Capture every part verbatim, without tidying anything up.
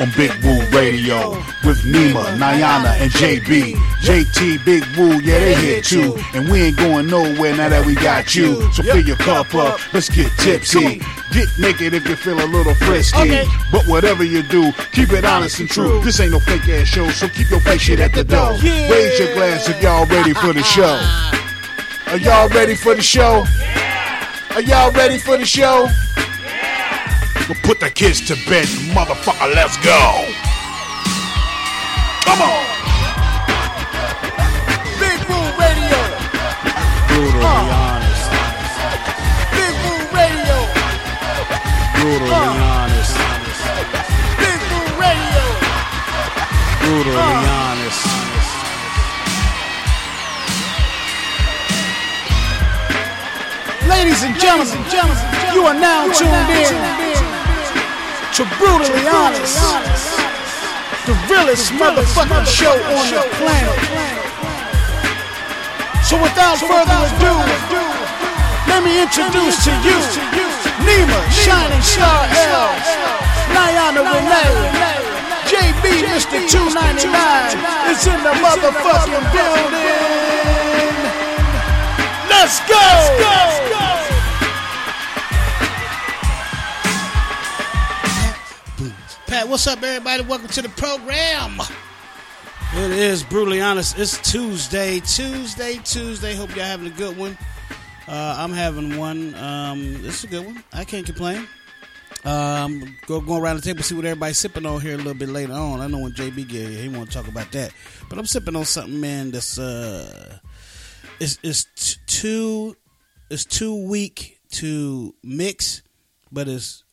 on Big Woo Radio with Nima, Niana, and J B. J T, Big Woo, yeah, they here too. And we ain't going nowhere now that we got you. So fill your cup up, let's get tipsy. Get naked if you feel a little frisky. Okay. But whatever you do, keep it honest and true. This ain't no fake ass show, so keep your fake shit at the door. Yeah. Raise your glass if y'all ready for the show. Are y'all ready for the show? Yeah. Are y'all ready for the show? Yeah. Well, put the kids to bed, motherfucker, let's go. Come on. Big Woo Radio. Brutally honest. Big Woo Radio. Brutally honest. Big Woo Radio. Brutally honest. Ladies and gentlemen, you are now tuned in to Brutally Honest, the realest motherfucking show on the planet. So without further ado, let me introduce to you Nima Shining Star L, Niana Renee, J B, Mister two ninety-nine is in the motherfucking building. Let's go! Let's go! Pat, what's up, everybody? Welcome to the program. It is Brutally Honest. It's Tuesday, Tuesday, Tuesday. Hope y'all having a good one. Uh, I'm having one. Um, this is a good one. I can't complain. Um, go go around the table, see what everybody's sipping on here a little bit later on. I know when J B get here, he won't talk about that. But I'm sipping on something, man. That's uh, it's it's too it's too weak to mix, but it's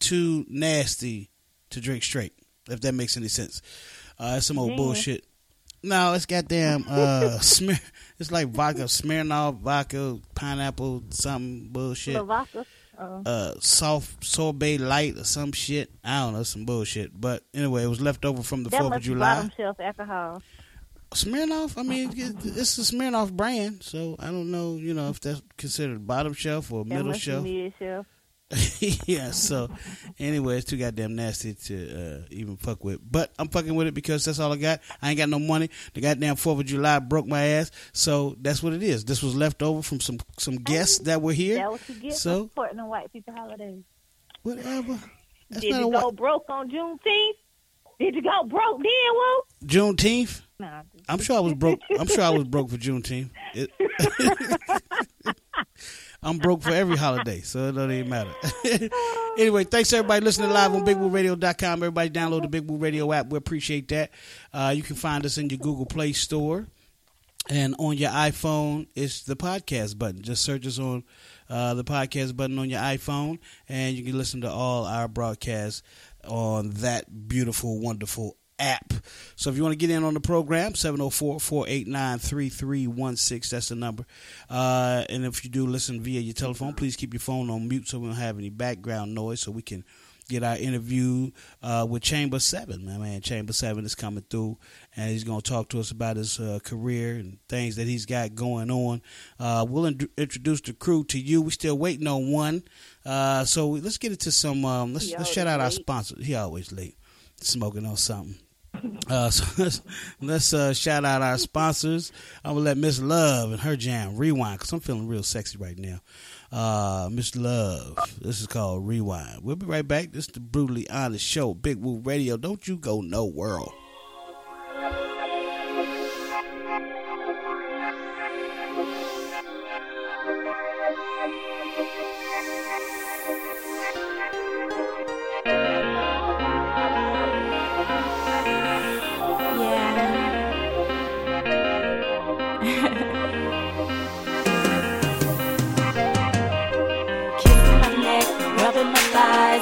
too nasty to drink straight, if that makes any sense. Uh, it's some old yeah. bullshit. No, it's goddamn uh, smear. It's like vodka, Smirnoff vodka, pineapple, something bullshit. The vodka, oh. uh, soft sorbet light or some shit. I don't know, some bullshit. But anyway, it was left over from the that Fourth of July. Bottom shelf alcohol. Smirnoff. I mean, it's a Smirnoff brand, so I don't know. You know, if that's considered bottom shelf or that middle shelf. Mid shelf. Yeah, so anyway, it's too goddamn nasty to uh, even fuck with. But I'm fucking with it because that's all I got. I ain't got no money. The goddamn fourth of July broke my ass. So that's what it is. This was left over from some, some guests that were here. That was the gift so, supporting the white people holidays. Whatever. That's Did not you a go wh- broke on Juneteenth? Did you go broke then, Woo? Juneteenth? Nah. I'm sure I was broke. I'm sure I was broke for Juneteenth. It- I'm broke for every holiday, so it don't even matter. Anyway, thanks everybody listening live on Big Woo Radio dot com. Everybody download the Big Woo Radio app. We appreciate that. Uh, you can find us in your Google Play Store. And on your iPhone, it's the podcast button. Just search us on uh, the podcast button on your iPhone, and you can listen to all our broadcasts on that beautiful, wonderful app. So if you want to get in on the program, seven oh four, four eight nine, three three one six, that's the number. Uh, and if you do listen via your telephone, please keep your phone on mute so we don't have any background noise so we can get our interview uh, with Chamber Seven. My man Chamber Seven is coming through, and he's going to talk to us about his uh, career and things that he's got going on. Uh, we'll in- introduce the crew to you. We're still waiting on one. Uh, so let's get into some, um, let's, let's shout out late. Our sponsors. He always late. Smoking on something. Uh, so let's, let's uh, shout out our sponsors. I'm going to let Miss Love and her jam rewind because I'm feeling real sexy right now. Uh, Miss Love, this is called Rewind. We'll be right back. This is the Brutally Honest Show, Big Woo Radio. Don't you go no world.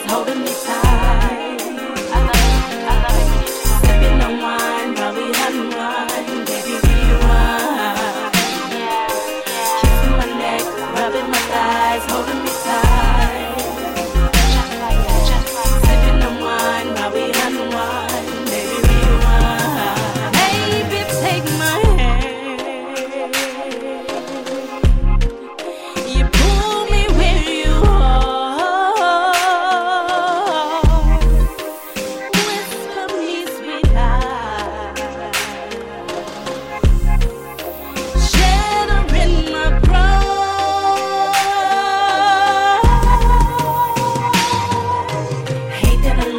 Holding me tight, I love, I love, sipping on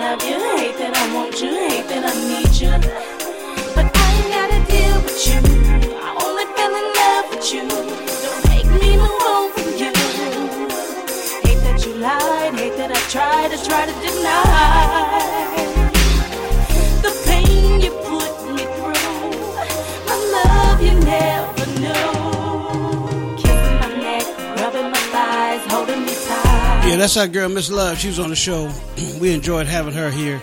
love you, hate that I want you, hate that I need you, but I ain't gotta deal with you, I only fell in love with you, don't make me move on from you, hate that you lied, hate that I tried to try to deny, the pain you put me through, my love you never knew, kissing my neck, rubbing my thighs, holding me tight. Yeah, that's our girl, Miss Love. She was on the show. We enjoyed having her here.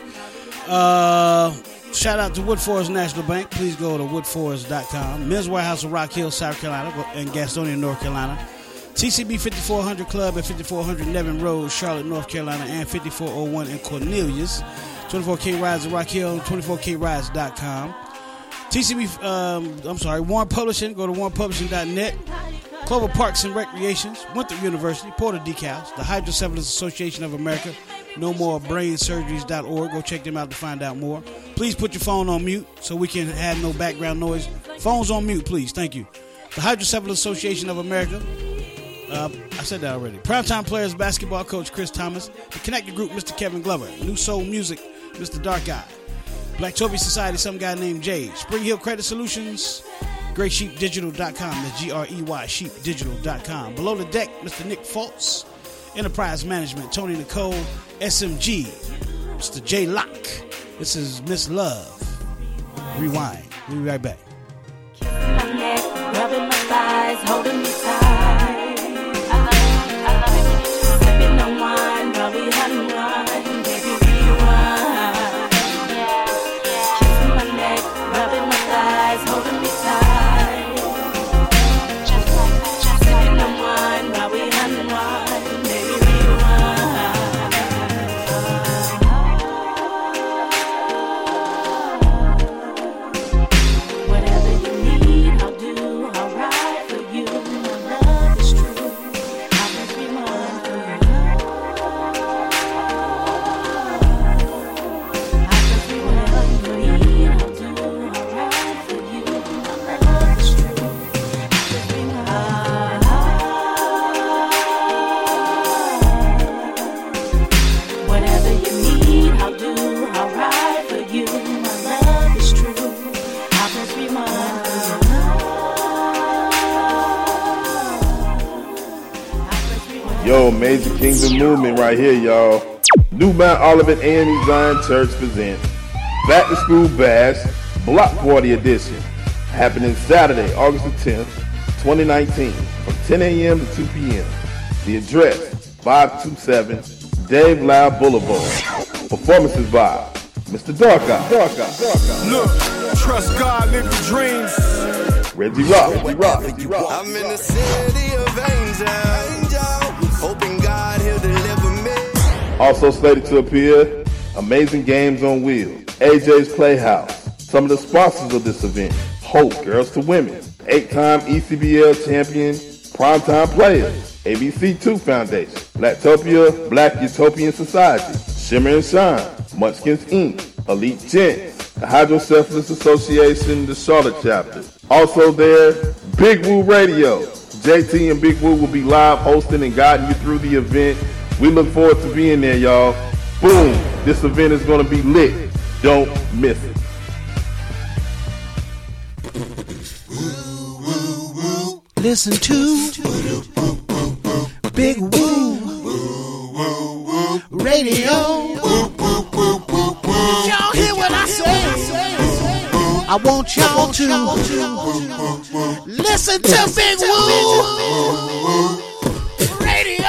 Uh, shout out to Wood Forest National Bank. Please go to wood forest dot com. Men's Warehouse in Rock Hill, South Carolina, and Gastonia, North Carolina. T C B fifty-four hundred Club at fifty-four hundred Nevin Road, Charlotte, North Carolina, and fifty-four oh one in Cornelius. twenty-four K Rides in Rock Hill, twenty-four K rides dot com. T C B, um, I'm sorry, Warren Publishing. Go to warren publishing dot net. Clover Parks and Recreations, Winthrop University, Porter Decals, the Hydrocephalus Association of America, no more brain surgeries dot org. Go check them out to find out more. Please put your phone on mute so we can have no background noise. Phones on mute, please. Thank you. The Hydrocephalus Association of America. Uh, I said that already. Primetime Players Basketball Coach Chris Thomas. The Connected Group, Mister Kevin Glover. New Soul Music, Mister Dark Eye. Blacktopia Society, some guy named Jay. Spring Hill Credit Solutions. grey sheep digital dot com, that's G R E Y, sheep digital dot com. Below the Deck, Mister Nick Fultz. Enterprise Management, Tony Nicole. S M G, Mister J. Locke. This is Miss Love. Rewind. We'll be right back. Kissing my neck, rubbing my thighs, holding me tight. I love you, I love you. Sipping on wine, probably having wine. Baby, rewind. Kissing my neck, rubbing my thighs, holding me tight. Yo, Major Kingdom Movement right here, y'all. New Mount Olivet A M E Zion Church presents Back to School Bash Block Party Edition, happening Saturday, August the tenth, twenty nineteen, from ten a.m. to two p.m. The address, five two seven Dave Loud Boulevard. Performances by Mister Dark Eye. Dark Eye. Look, trust God, live your dreams. Reggie Rock. Reggie Rock. Reggie Rock. I'm in the city of angels. Hoping God he'll deliver me. Also slated to appear, Amazing Games on Wheels, A J's Playhouse, some of the sponsors of this event, Hope, Girls to Women, eight-time E C B L champion, Primetime Players, A B C two Foundation, Blacktopia, Black Utopian Society, Shimmer and Shine, Munchkins Incorporated, Elite Gents, the Hydrocephalus Association, the Charlotte Chapter. Also there, Big Woo Radio. J T and Big Woo will be live hosting and guiding you through the event. We look forward to being there, y'all. Boom! This event is going to be lit. Don't miss it. Listen to Big Woo Radio. Y'all hear what I say? I want y'all to, to listen to Big Woo Radio.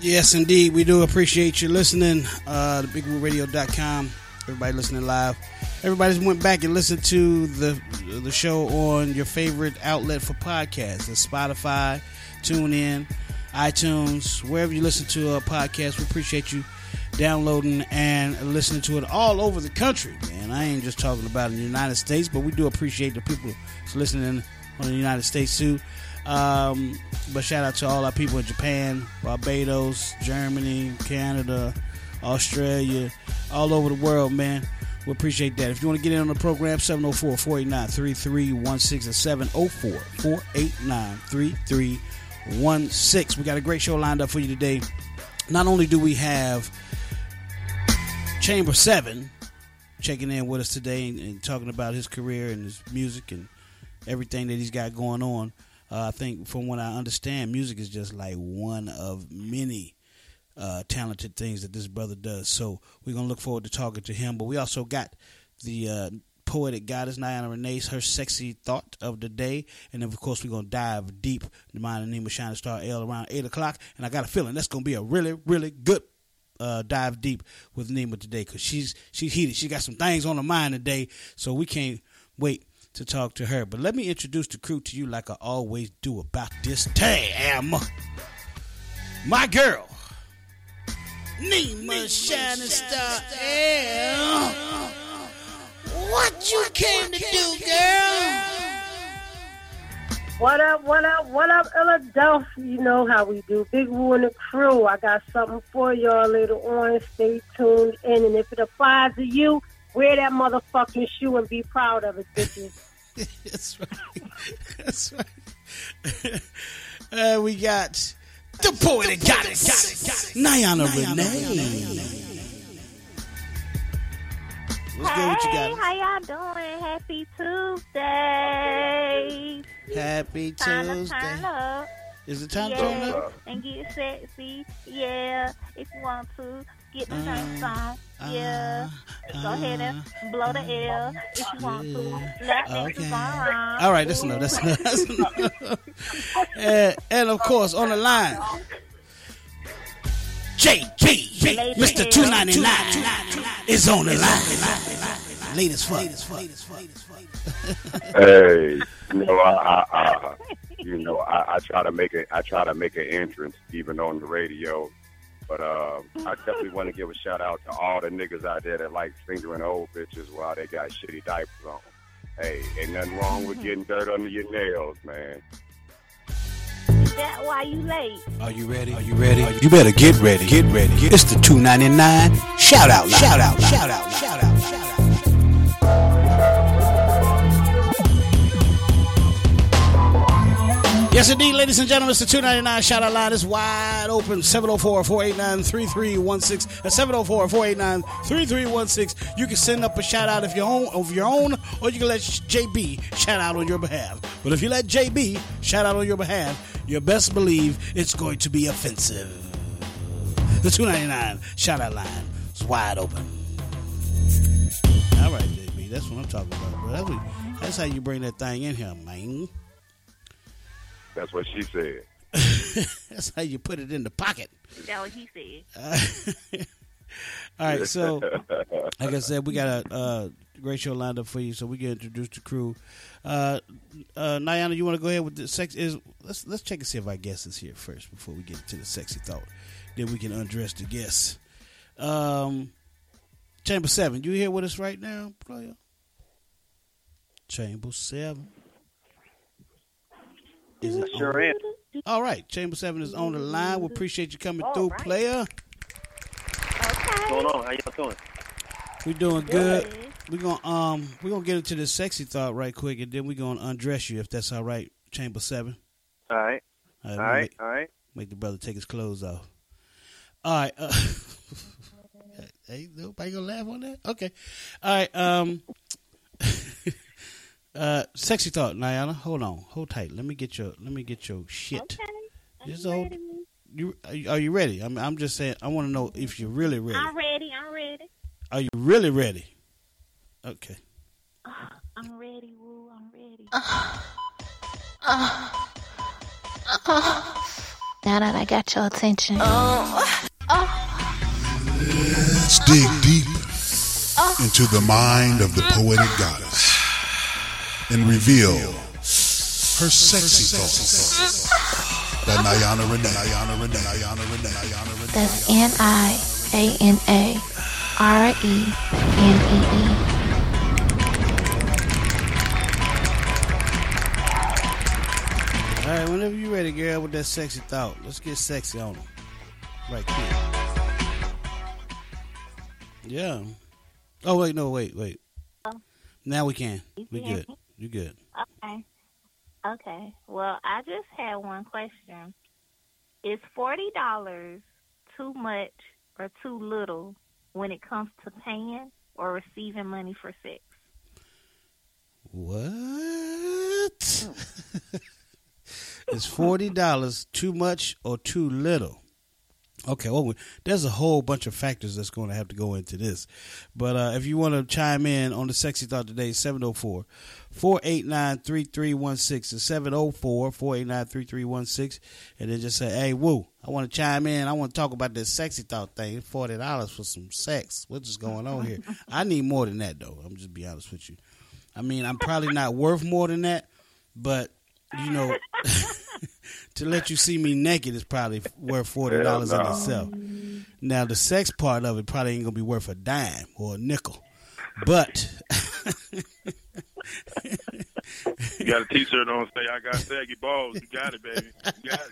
Yes, indeed. We do appreciate you listening uh, to big woo radio dot com. Everybody listening live. Everybody just went back and listened to the, the show on your favorite outlet for podcasts. That's Spotify, TuneIn, iTunes, wherever you listen to a podcast. We appreciate you downloading and listening to it all over the country, man. I ain't just talking about in the United States, but we do appreciate the people that's listening on the United States too. Um, but shout out to all our people in Japan, Barbados, Germany, Canada, Australia, all over the world, man. We appreciate that. If you want to get in on the program, seven oh four, four eight nine, three three one six or seven oh four, four eight nine, three three one six. We got a great show lined up for you today. Not only do we have Chamber Seven checking in with us today and, and talking about his career and his music and everything that he's got going on. Uh, I think from what I understand, music is just like one of many uh, talented things that this brother does. So we're going to look forward to talking to him. But we also got the uh, poetic goddess, Niana Renee, her sexy thought of the day. And then, of course, we're going to dive deep into the mind of Nima Shining Star L around eight o'clock. And I got a feeling that's going to be a really, really good uh, dive deep with Nima today because she's, she's heated. She got some things on her mind today, so we can't wait to talk to her. But let me introduce the crew to you like I always do about this time. My girl, Nima, Nima Shining Star L. What, what you came, came to do, came girl? What up, what up, what up, Philadelphia? You know how we do. Big Woo and the crew. I got something for y'all later on. Stay tuned in, and if it applies to you, wear that motherfucking shoe and be proud of it, bitches. That's right. That's right. uh, we got the poetic goddess, Niana Renee. What's good with you guys? Hey, how y'all doing? Happy Tuesday. Happy Tuesday. Turn up. Is it time yeah. to turn up? And get sexy. Yeah, if you want to. Get the drinks on, yeah. Uh, Go ahead and blow the air if you yeah. want to. Let okay. go around. All right, that's enough. That's enough. That's enough. and, and of course, on the line, J B, Mister Two Ninety Nine, is on the line. Late as fuck. Hey, you know, I, I, I you know, I, I try to make it. I try to make an entrance, even on the radio. But uh, I definitely want to give a shout out to all the niggas out there that like fingering old bitches while they got shitty diapers on. Hey, ain't nothing wrong with getting dirt under your nails, man. Is that why you late? Are you ready? Are you ready? Are you-, you better get ready. Get ready. Get- it's the two ninety-nine. Shout out loud. Shout out loud. Shout out loud. Shout out loud. Yes, indeed, ladies and gentlemen, it's the two ninety-nine shout-out line. It's wide open, seven oh four, four eight nine, three three one six, seven oh four, four eight nine, three three one six. You can send up a shout-out of your own, of your own, or you can let J B shout-out on your behalf. But if you let J B shout-out on your behalf, you best believe it's going to be offensive. The two ninety-nine shout-out line is wide open. All right, J B, that's what I'm talking about, bro. That's, what, that's how you bring that thing in here, man. That's what she said. That's how you put it in the pocket. That's what he said. Uh, all right, so like I said, we got a uh, great show lined up for you, so we can introduce the crew. Uh, uh, Niana, you want to go ahead with the sex? Is let's let's check and see if our guest is here first before we get into the sexy thought. Then we can undress the guests. Um, Chamber Seven, you here with us right now, player? Chamber Seven. Is it sure is. All right, Chamber Seven is on the line. We appreciate you coming All through, right. player. Okay. What's going on? How y'all doing? We're doing good. good. We're gonna um we're gonna get into this sexy thought right quick, and then we're gonna undress you if that's all right, Chamber Seven. All right. All right. All right. Make, all right. Make the brother take his clothes off. All right. Uh, ain't nobody gonna laugh on that. Okay. All right. Um. Uh, sexy thought, Niana. Hold on, hold tight. Let me get your, let me get your shit. Okay, I'm just hold, ready. You are you ready? I'm, I'm just saying. I want to know if you're really ready. I'm ready. I'm ready. Are you really ready? Okay. Uh, I'm ready, Woo. I'm ready. Uh, uh, uh, now that I got your attention. Oh. Oh. Let's dig deep oh. into the mind of the poetic goddess. And reveal her sexy thoughts. That Niana Renee. That's N I S A N A R E N E E. All right, whenever you ready, girl, with that sexy thought, let's get sexy on them. Right here. Yeah. Oh, wait, no, wait, wait. Oh. Now we can. We good. You good. Okay. Okay. Well, I just had one question. Is forty dollars too much or too little when it comes to paying or receiving money for sex? What? Mm. Is forty dollars too much or too little? Okay, well, there's a whole bunch of factors that's going to have to go into this. But uh, if you want to chime in on the sexy thought today, seven oh four, four eight nine, three three one six. It's seven oh four, four eight nine, three three one six. And then just say, hey, Woo, I want to chime in. I want to talk about this sexy thought thing. forty dollars for some sex. What's going on here? I need more than that, though. I'm just be honest with you. I mean, I'm probably not worth more than that, but, you know... To let you see me naked is probably worth forty dollars no. in itself. Now, the sex part of it probably ain't going to be worth a dime or a nickel. But. You got a T-shirt on say, I got saggy balls. You got it, baby. You got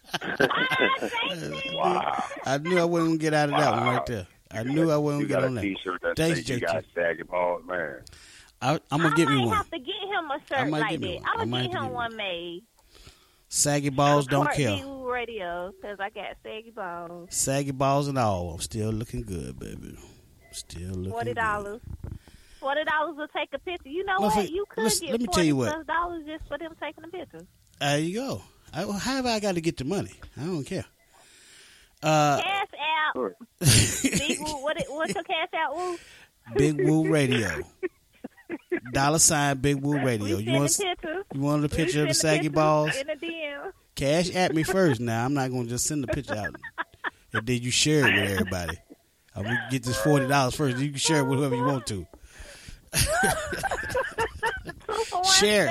it. Wow. I knew I wasn't going to get out of wow. that one right there. I you knew got, I wasn't going to get on that. You got a T-shirt that Thanks, says you got saggy balls, man. I, I'm going to get me one. I might have to get him a shirt like that. I'm going to get him one made. Saggy balls don't care. Big Woo Radio, because I got saggy balls. Saggy balls and all. I'm still looking good, baby. Still looking forty dollars. Good. forty dollars will take a picture. You know well, what? You could get let me forty dollars tell you what. Dollars just for them taking a picture. There you go. I, well, how have I got to get the money? I don't care. Uh, cash out. Sure. Big Woo, what, what's your cash out, Woo? Big Woo Radio. Dollar sign Big Woo Radio. You want, you want the picture of the saggy balls? In the D M. Cash at me first now. I'm not going to just send the picture out. And then you share it with everybody. I'm going to get this forty dollars first. You can share it with whoever you want to. Share.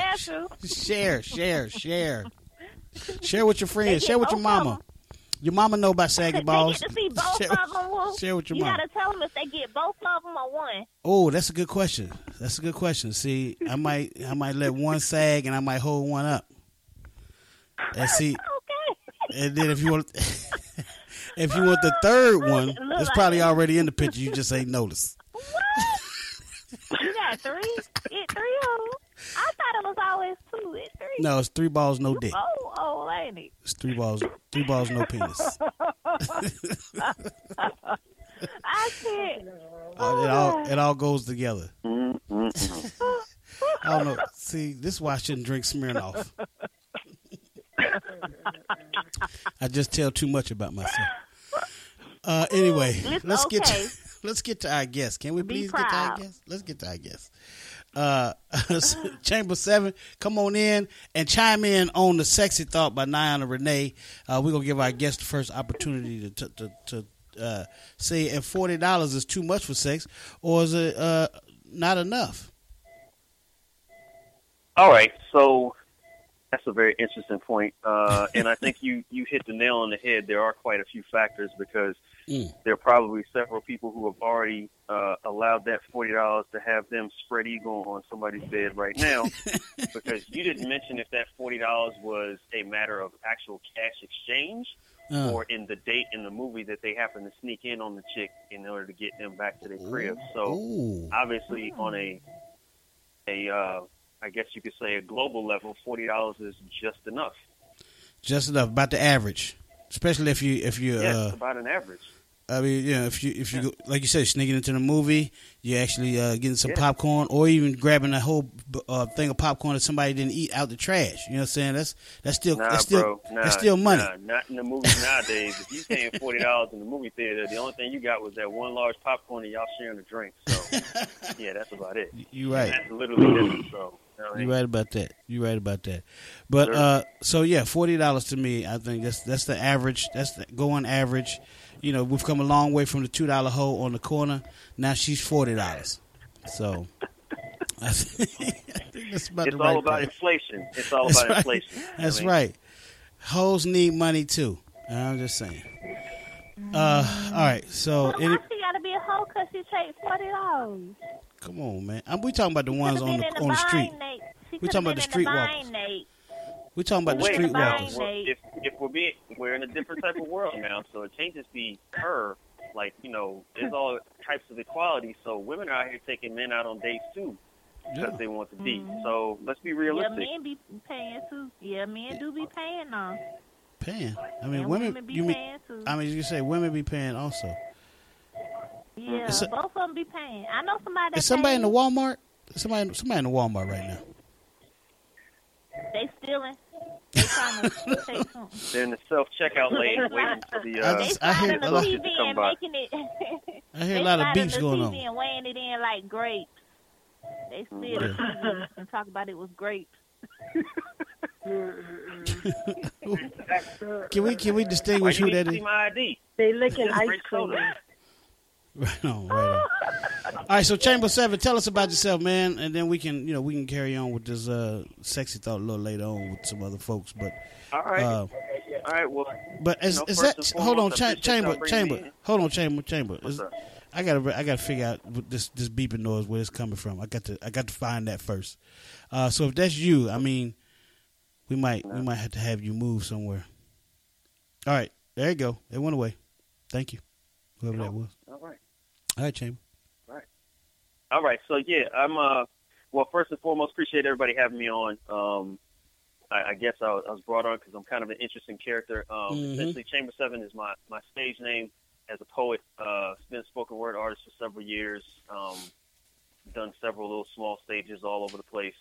Share, share, share. Share with your friends. Share with your mama. Your mama know about saggy balls. They get to see both share, of them. Share with your you mama. You gotta tell them if they get both of them or one. Oh, that's a good question. That's a good question. See, I might, I might let one sag and I might hold one up. And see, okay. And then if you want, if you want the third one, it's probably already in the picture. You just ain't noticed. What? You got three? It three of them. I thought it was always two. It's three. No, it's three balls, no dick. Oh, oh, ain't it? It's three balls, three balls, no penis. I can't. Uh, it all it all goes together. I don't know. See, this is why I shouldn't drink Smirnoff. I just tell too much about myself. Uh, anyway, it's let's okay. get to, let's get to our guest. Can we Be please proud. get to our guest? Let's get to our guest. Uh, Chamber Seven, come on in and chime in on the sexy thought by Niana Renee. Uh, we're gonna give our guest the first opportunity to to, to uh, say if forty dollars is too much for sex or is it uh, not enough? All right, so that's a very interesting point, uh, and I think you you hit the nail on the head. There are quite a few factors because mm. there are probably several people who have already uh, allowed that forty dollars to have them spread eagle on somebody's bed right now because you didn't mention if that forty dollars was a matter of actual cash exchange uh. or in the date in the movie that they happen to sneak in on the chick in order to get them back to their crib. So Ooh. obviously on a, a uh, I guess you could say a global level, forty dollars is just enough. Just enough, about the average, especially if you if you. Yes, uh, about an average. I mean, you know, if you if you go, like you said, sneaking into the movie, you're actually uh, getting some yeah. popcorn, or even grabbing a whole uh, thing of popcorn that somebody didn't eat out the trash. You know what I'm saying? That's that's still nah, that's still bro. Nah, that's still money. Nah, not in the movies nowadays. If you're paying forty dollars in the movie theater, the only thing you got was that one large popcorn and y'all sharing a drink. So yeah, that's about it. You right? That's literally it. So. You're right about that. You're right about that. But uh, so yeah, forty dollars to me, I think that's that's the average. That's the going average. You know, we've come a long way from the two dollar hole on the corner. Now she's forty dollars. So I think, I think that's about it's the right all about price. Inflation. It's all that's about right. inflation. That's I mean. right. Hoes need money too. I'm just saying. Uh, all right. So well, it, I see forty dollars. Come on, man. I'm, we talking about the ones on the, the on the street. We talking about the street walkers. We talking about the street walkers. If if we're being, we're in a different type of world now, so it changes the curve. Like, you know, there's all types of equality. So women are out here taking men out on dates too, because yeah. they want to be. Mm-hmm. So let's be realistic. Yeah, men be paying too. Yeah, men yeah. do be paying now. Paying. I mean, women, women be you paying mean, too. I mean, you say women be paying also. Yeah, a, both of them be paying. I know somebody. Is somebody in the Walmart? Somebody, somebody in the Walmart right now. They stealing. They trying to take something. They're in the self checkout lane waiting for the. Uh, I, just, I hear a lot of making it. I hear a lot of beefs going on. They and weighing it in like grapes. They steal yeah. the T V and talk about it was grapes. Can we can we distinguish who that is? They licking ice cream. Right on, right on. All right, so Chamber Seven, tell us about yourself, man, and then we can, you know, we can carry on with this uh, sexy thought a little later on with some other folks. But all right, uh, all right. Well, but is, you know, is that hold on, cha- chamber, chamber, hold on, chamber, chamber. Is, I gotta, I gotta figure out this this beeping noise where it's coming from. I got to, I got to find that first. Uh, so if that's you, I mean, we might, we might have to have you move somewhere. All right, there you go. It went away. Thank you, whoever that was. All right. All right, Chamber. All right. All right. So, yeah, I'm, uh, well, first and foremost, appreciate everybody having me on. Um, I, I guess I was, I was brought on because I'm kind of an interesting character. Um, mm-hmm. Essentially, Chamber seven is my, my stage name as a poet. Uh, been a spoken word artist for several years. Um, done several little small stages all over the place.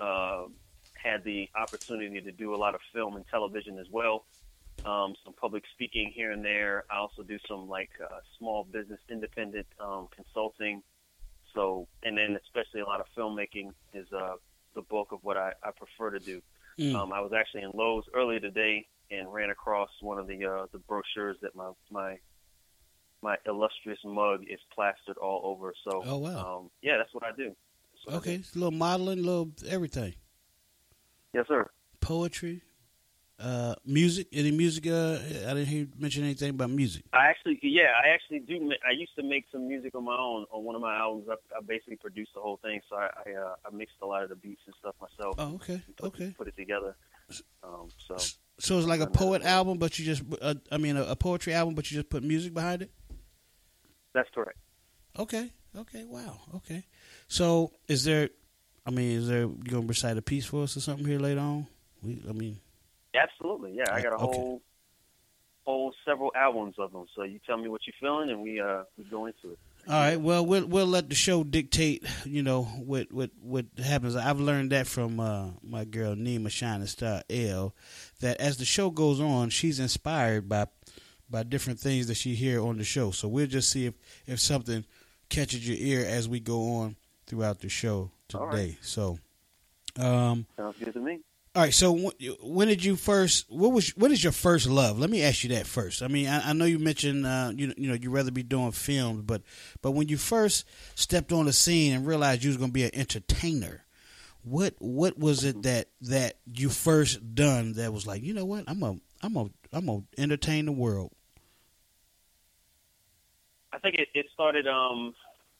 Uh, had the opportunity to do a lot of film and television as well. Um, some public speaking here and there. I also do some like uh, small business independent um, consulting. So, and then especially a lot of filmmaking is uh, the bulk of what I, I prefer to do. Mm. Um, I was actually in Lowe's earlier today and ran across one of the uh, the brochures that my, my my illustrious mug is plastered all over. So, oh, wow. um, yeah, that's what I do. What okay, I do. It's a little modeling, a little everything. Yes, sir. Poetry. Uh, music? Any music? Uh, I didn't hear you mention anything about music. I actually, yeah, I actually do. I used to make some music on my own on one of my albums. I, I basically produced the whole thing, so I I, uh, I mixed a lot of the beats and stuff myself. Oh, okay, put, okay. Put it together. Um, so, so it's like a poet album, but you just, uh, I mean, a, a poetry album, but you just put music behind it. That's correct. Okay. Okay. Wow. Okay. So, is there? I mean, is there? You gonna recite a piece for us or something here later on? We, I mean. Absolutely, yeah. I got a whole, okay. whole several albums of them. So you tell me what you're feeling, and we uh we go into it. All right. Well, we'll we'll let the show dictate. You know what what what happens. I've learned that from uh, my girl Nima Shining Star L, that as the show goes on, she's inspired by by different things that she hear on the show. So we'll just see if if something catches your ear as we go on throughout the show today. Right. So, um, sounds good to me. All right, so when did you first? What was? What is your first love? Let me ask you that first. I mean, I, I know you mentioned uh, you you know you'd rather be doing films, but but when you first stepped on the scene and realized you was going to be an entertainer, what what was it that that you first done that was like, you know what, I'm a I'm a I'm a entertain the world? I think it, it started. Um,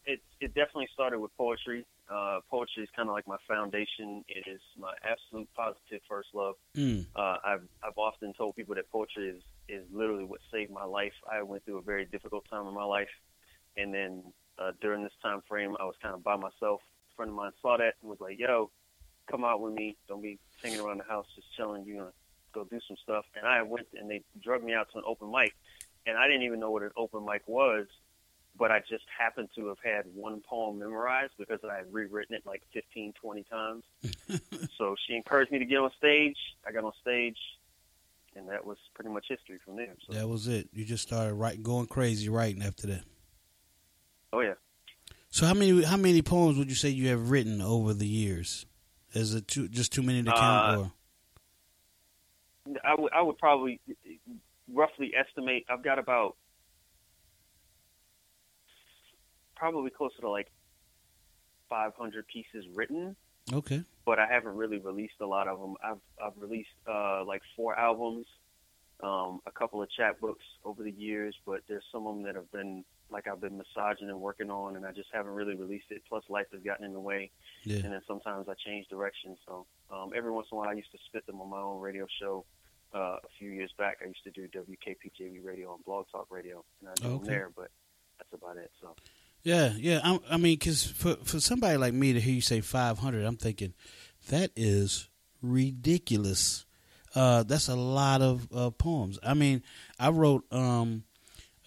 it it definitely started with poetry. Uh, poetry is kind of like my foundation. It is my absolute positive first love. Mm. Uh, I've I've often told people that poetry is, is literally what saved my life. I went through a very difficult time in my life, and then uh, during this time frame, I was kind of by myself. A friend of mine saw that and was like, "Yo, come out with me. Don't be hanging around the house, just chilling. You're gonna go do some stuff." And I went, and they drugged me out to an open mic, and I didn't even know what an open mic was. But I just happened to have had one poem memorized because I had rewritten it like fifteen, twenty times. So she encouraged me to get on stage. I got on stage, and that was pretty much history from there. So. That was it. You just started writing, going crazy writing after that. Oh, yeah. So how many how many poems would you say you have written over the years? Is it too, just too many to count? Uh, or? I, w- I would probably roughly estimate I've got about probably closer to like five hundred pieces written. Okay. But I haven't really released a lot of them. I've I've released uh, like four albums, um, a couple of chapbooks over the years, but there's some of them that have been like I've been massaging and working on, and I just haven't really released it. Plus, life has gotten in the way, yeah. and then sometimes I change direction. So um, every once in a while, I used to spit them on my own radio show. Uh, a few years back, I used to do W K P J B radio and Blog Talk Radio, and I do okay. them there, but that's about it. So yeah, yeah. I, I mean, because for, for somebody like me to hear you say five hundred, I'm thinking, that is ridiculous. Uh, that's a lot of uh, poems. I mean, I wrote um,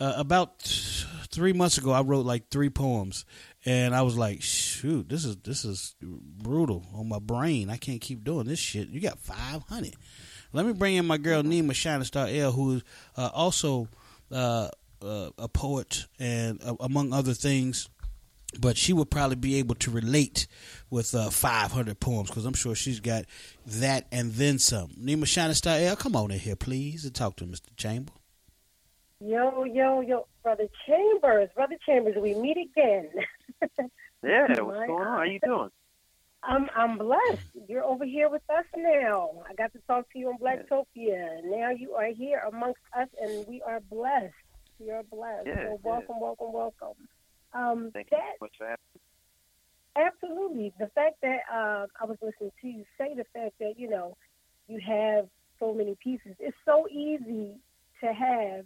uh, about t- three months ago, I wrote like three poems, and I was like, shoot, this is this is brutal on my brain. I can't keep doing this shit. You got five hundred. Let me bring in my girl Nima Shining Star L, who is uh, also uh, uh, a poet and uh, among other things. But she would probably be able to relate with uh, five hundred poems, because I'm sure she's got that and then some. Nima Shining Star L, come on in here, please, and talk to Mister Chamber. Yo, yo, yo, Brother Chambers, Brother Chambers, we meet again. Yeah, what's going on? How you doing? I'm I'm blessed. You're over here with us now. I got to talk to you on Blacktopia. Now you are here amongst us, and we are blessed. You're blessed. Yeah, so welcome, yeah. welcome, welcome. Um, Thank that, you so much for having me. Absolutely. The fact that uh, I was listening to you say the fact that, you know, you have so many pieces. It's so easy to have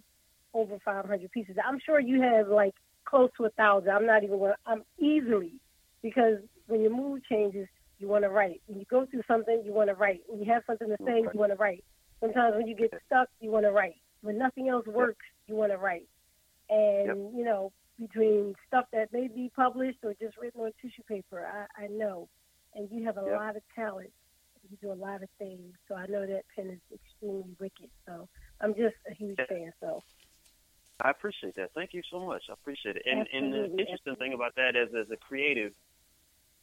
over five hundred pieces. I'm sure you have, like, close to a thousand. I'm not even going to, I'm easily, because when your mood changes, you want to write. When you go through something, you want to write. When you have something to say, you want to write. Sometimes when you get stuck, you want to write. When nothing else works, you want to write. And, yep. you know, between stuff that may be published or just written on tissue paper, I, I know. And you have a yep. lot of talent. You do a lot of things. So I know that pen is extremely wicked. So I'm just a huge yeah. fan. So I appreciate that. Thank you so much. I appreciate it. And, and the interesting Absolutely. thing about that is, as a creative,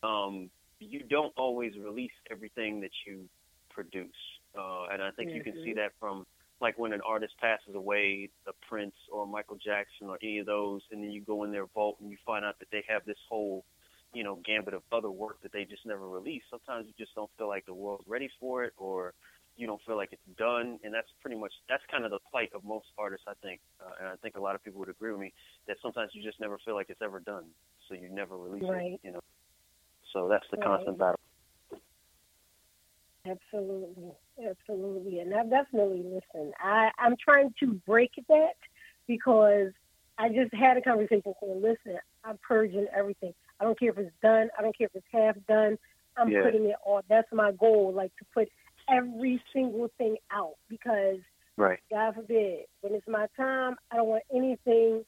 um, you don't always release everything that you produce. Uh, and I think mm-hmm. you can see that from, like, when an artist passes away, the Prince or Michael Jackson or any of those, and then you go in their vault and you find out that they have this whole, you know, gambit of other work that they just never released. Sometimes you just don't feel like the world's ready for it, or you don't feel like it's done. And that's pretty much, that's kind of the plight of most artists, I think. Uh, and I think a lot of people would agree with me that sometimes you just never feel like it's ever done. So you never release right. it, you know. So that's the right. constant battle. Absolutely, absolutely, and I definitely listen. I, I'm trying to break that, because I just had a conversation saying, listen, I'm purging everything. I don't care if it's done. I don't care if it's half done. I'm yeah. putting it all. That's my goal, like, to put every single thing out, because, right. God forbid, when it's my time, I don't want anything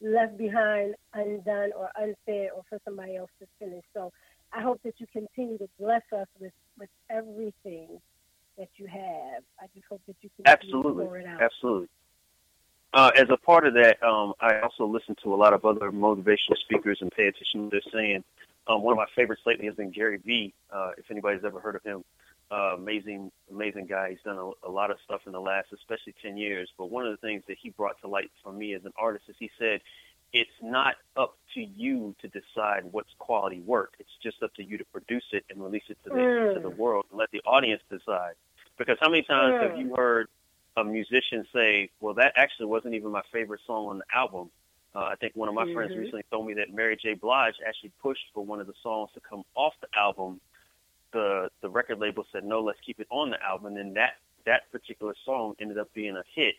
left behind, undone or unsaid, or for somebody else to finish. So I hope that you continue to bless us with, with everything that you have. I just hope that you can absolutely, pour it out. Absolutely. Uh, as a part of that, um, I also listen to a lot of other motivational speakers and pay attention to what they're saying. Um, one of my favorites lately has been Gary V. Uh, if anybody's ever heard of him, uh, amazing, amazing guy. He's done a, a lot of stuff in the last, especially ten years. But one of the things that he brought to light for me as an artist is, he said, it's not up to you to decide what's quality work. It's just up to you to produce it and release it to the, mm. to the world, and let the audience decide. Because how many times mm. have you heard a musician say, well, that actually wasn't even my favorite song on the album? Uh, I think one of my mm-hmm. friends recently told me that Mary J. Blige actually pushed for one of the songs to come off the album. The the record label said, no, let's keep it on the album. And then that, that particular song ended up being a hit.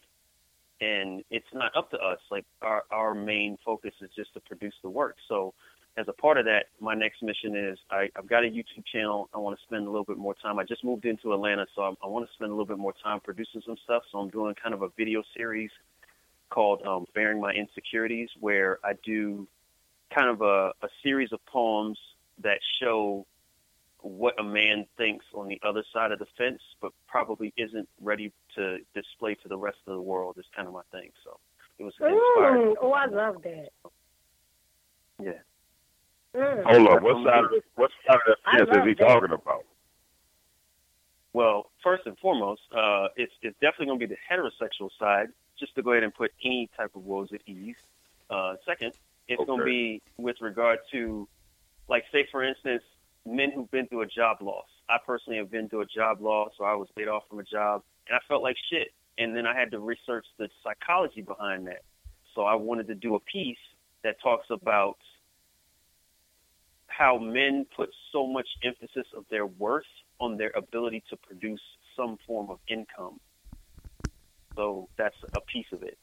And it's not up to us. Like, our, our main focus is just to produce the work. So as a part of that, my next mission is I, I've got a YouTube channel. I want to spend a little bit more time. I just moved into Atlanta, so I'm, I want to spend a little bit more time producing some stuff. So I'm doing kind of a video series called um, Bearing My Insecurities, where I do kind of a, a series of poems that show what a man thinks on the other side of the fence, but probably isn't ready to display to the rest of the world, is kind of my thing. So it was inspired. Mm, oh, I love that. Yeah. Mm. Hold on. What side, of, what side of that fence is he that. talking about? Well, first and foremost, uh, it's, it's definitely going to be the heterosexual side, just to go ahead and put any type of woes at ease. Uh, second, it's okay. going to be with regard to, like, say, for instance, men who've been through a job loss. I personally have been through a job loss, so I was laid off from a job, and I felt like shit. And then I had to research the psychology behind that. So I wanted to do a piece that talks about how men put so much emphasis of their worth on their ability to produce some form of income. So that's a piece of it.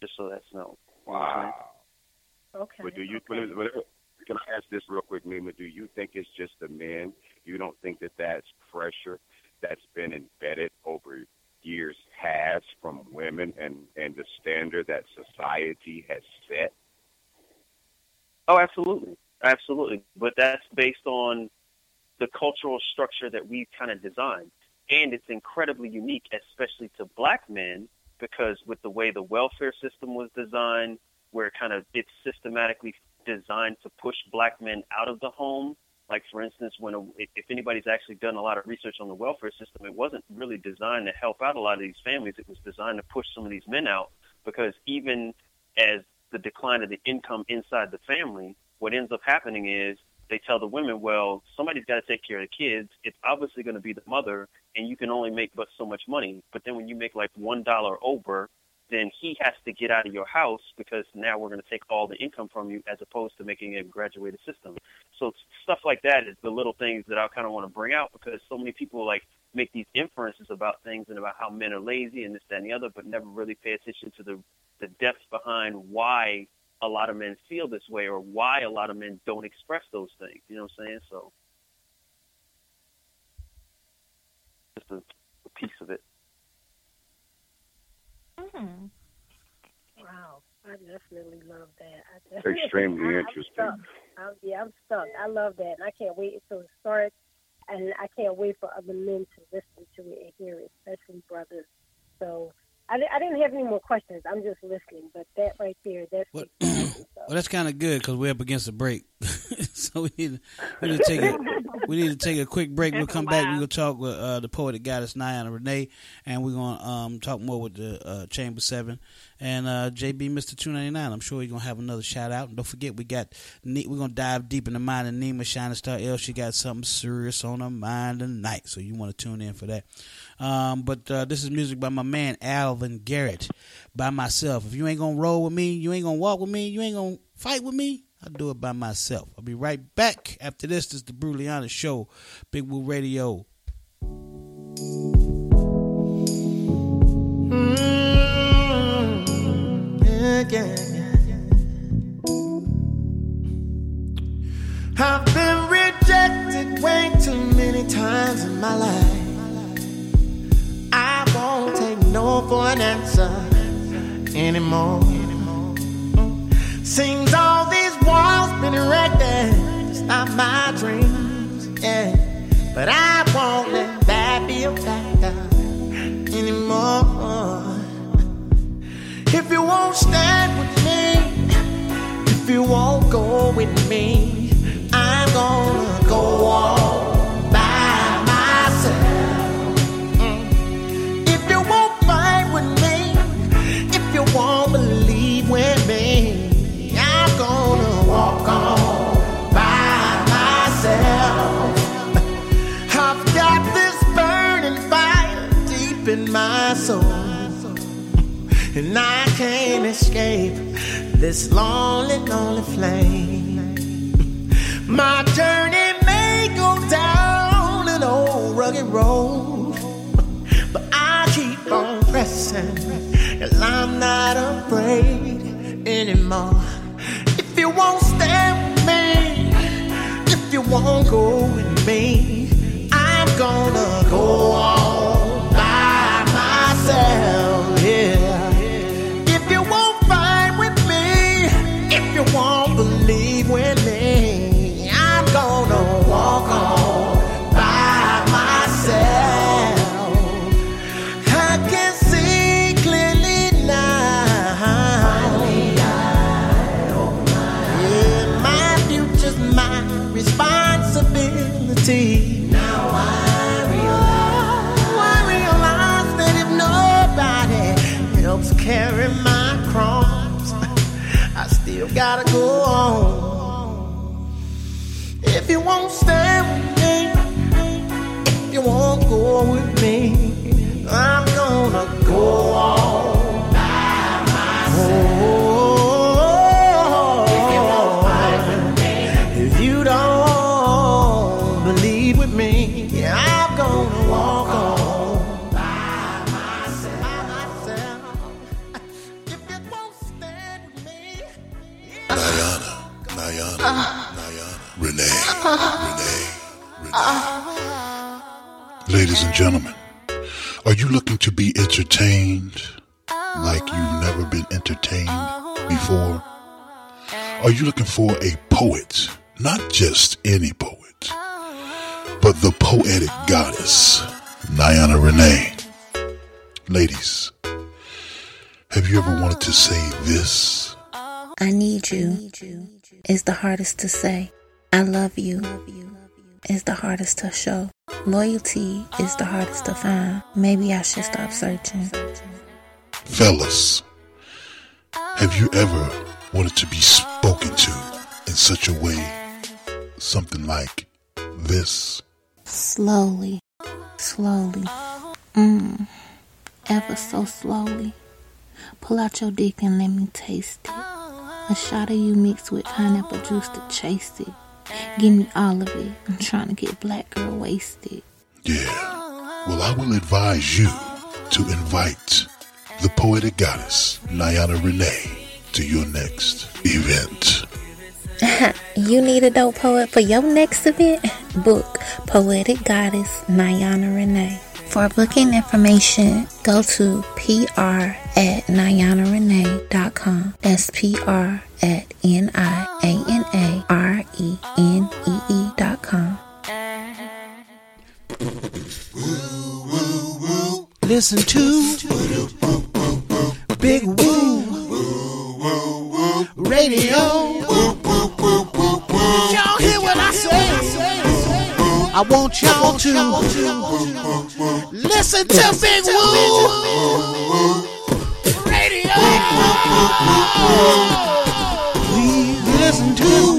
Just so that's known. Wow. Okay. But do you? Okay. But, but, can I ask this real quick, Nima? Do you think it's just the men? You don't think that that's pressure that's been embedded over years has from women and, and the standard that society has set? Oh, absolutely. Absolutely. But that's based on the cultural structure that we've kind of designed. And it's incredibly unique, especially to black men, because with the way the welfare system was designed, where kind of it's systematically designed to push black men out of the home. Like, for instance, when a, if anybody's actually done a lot of research on the welfare system, it wasn't really designed to help out a lot of these families. It was designed to push some of these men out, because even as the decline of the income inside the family, what ends up happening is they tell the women, well, somebody's got to take care of the kids. It's obviously going to be the mother, and you can only make but so much money. But then when you make like one dollar over, then he has to get out of your house, because now we're going to take all the income from you, as opposed to making a graduated system. So stuff like that is the little things that I kind of want to bring out, because so many people like make these inferences about things and about how men are lazy and this, that, and the other, but never really pay attention to the, the depth behind why a lot of men feel this way, or why a lot of men don't express those things. You know what I'm saying? So just a, a piece of it. Mm. Wow, I definitely love that. I definitely, Extremely I, interesting. I'm I'm, yeah, I'm stuck. I love that. And I can't wait until it starts. And I can't wait for other men to listen to it and hear it, especially brothers. So I, I didn't have any more questions. I'm just listening. But that right there, that's well, so. Well, that's kind of good, because we're up against a break. So we need, we need to take a, we need to take a quick break. That's we'll come wild. back. We're going to talk with uh, the poet that got us, Niana Renee, and we're going to um, talk more with the uh, Chamber Seven and uh, J B, Mister two ninety-nine. I'm sure he's going to have another shout out. And don't forget, we got we're going to dive deep in the mind of Nima Shining Star L. She got something serious on her mind tonight, so you want to tune in for that. Um, but uh, this is music by my man Alvin Garrett, by myself. If you ain't going to roll with me, you ain't going to walk with me, you ain't going to fight with me, I'll do it by myself. I'll be right back after this. This is the Brutally Honest Show, Big Woo Radio. Mm-hmm. Yeah, yeah, yeah. I've been rejected way too many times in my life. I won't take no for an answer anymore. Seems all these walls been erected, it's not my dreams, yeah. But I won't let that be a factor anymore. If you won't stand with me, if you won't go with me, I'm gonna go all by myself. Mm. If you won't fight with me, if you won't believe with me, gonna walk on by myself. I've got this burning fire deep in my soul, and I can't escape this lonely, lonely flame. My journey may go down an old rugged road, but I keep on pressing, and I'm not afraid anymore. If you won't stand with me, if you won't go with me, I'm gonna go all by myself, yeah. If you won't fight with me, if you won't believe with me, I'm gonna walk on by myself. I can see clearly now. Now I realize, oh, I realize that if nobody helps carry my crumbs, I still gotta go on. If you won't stand with me, if you won't go with me, I'm gonna go on by myself. Oh, Ladies and gentlemen, are you looking to be entertained like you've never been entertained before? Are you looking for a poet? Not just any poet, but the poetic goddess, Niana Renee. Ladies, have you ever wanted to say this? I need you is the hardest to say. I love you is the hardest to show. Loyalty is the hardest to find. Maybe I should stop searching. Fellas, have you ever wanted to be spoken to in such a way, something like this? Slowly, slowly, mm, ever so slowly. Pull out your dick and let me taste it. A shot of you mixed with pineapple juice to chase it. Give me all of it. I'm trying to get black girl wasted. Yeah. Well, I will advise you to invite the poetic goddess, Niana Renee, to your next event. You need a dope poet for your next event? Book Poetic Goddess Niana Renee. For booking information, go to P R at Niana Renee dot com. That's P R at N I A N A R E N E E dot com. Listen to Big Woo Radio. Y'all hear what I say? I want y'all to listen to Big Woo Radio. Please listen to.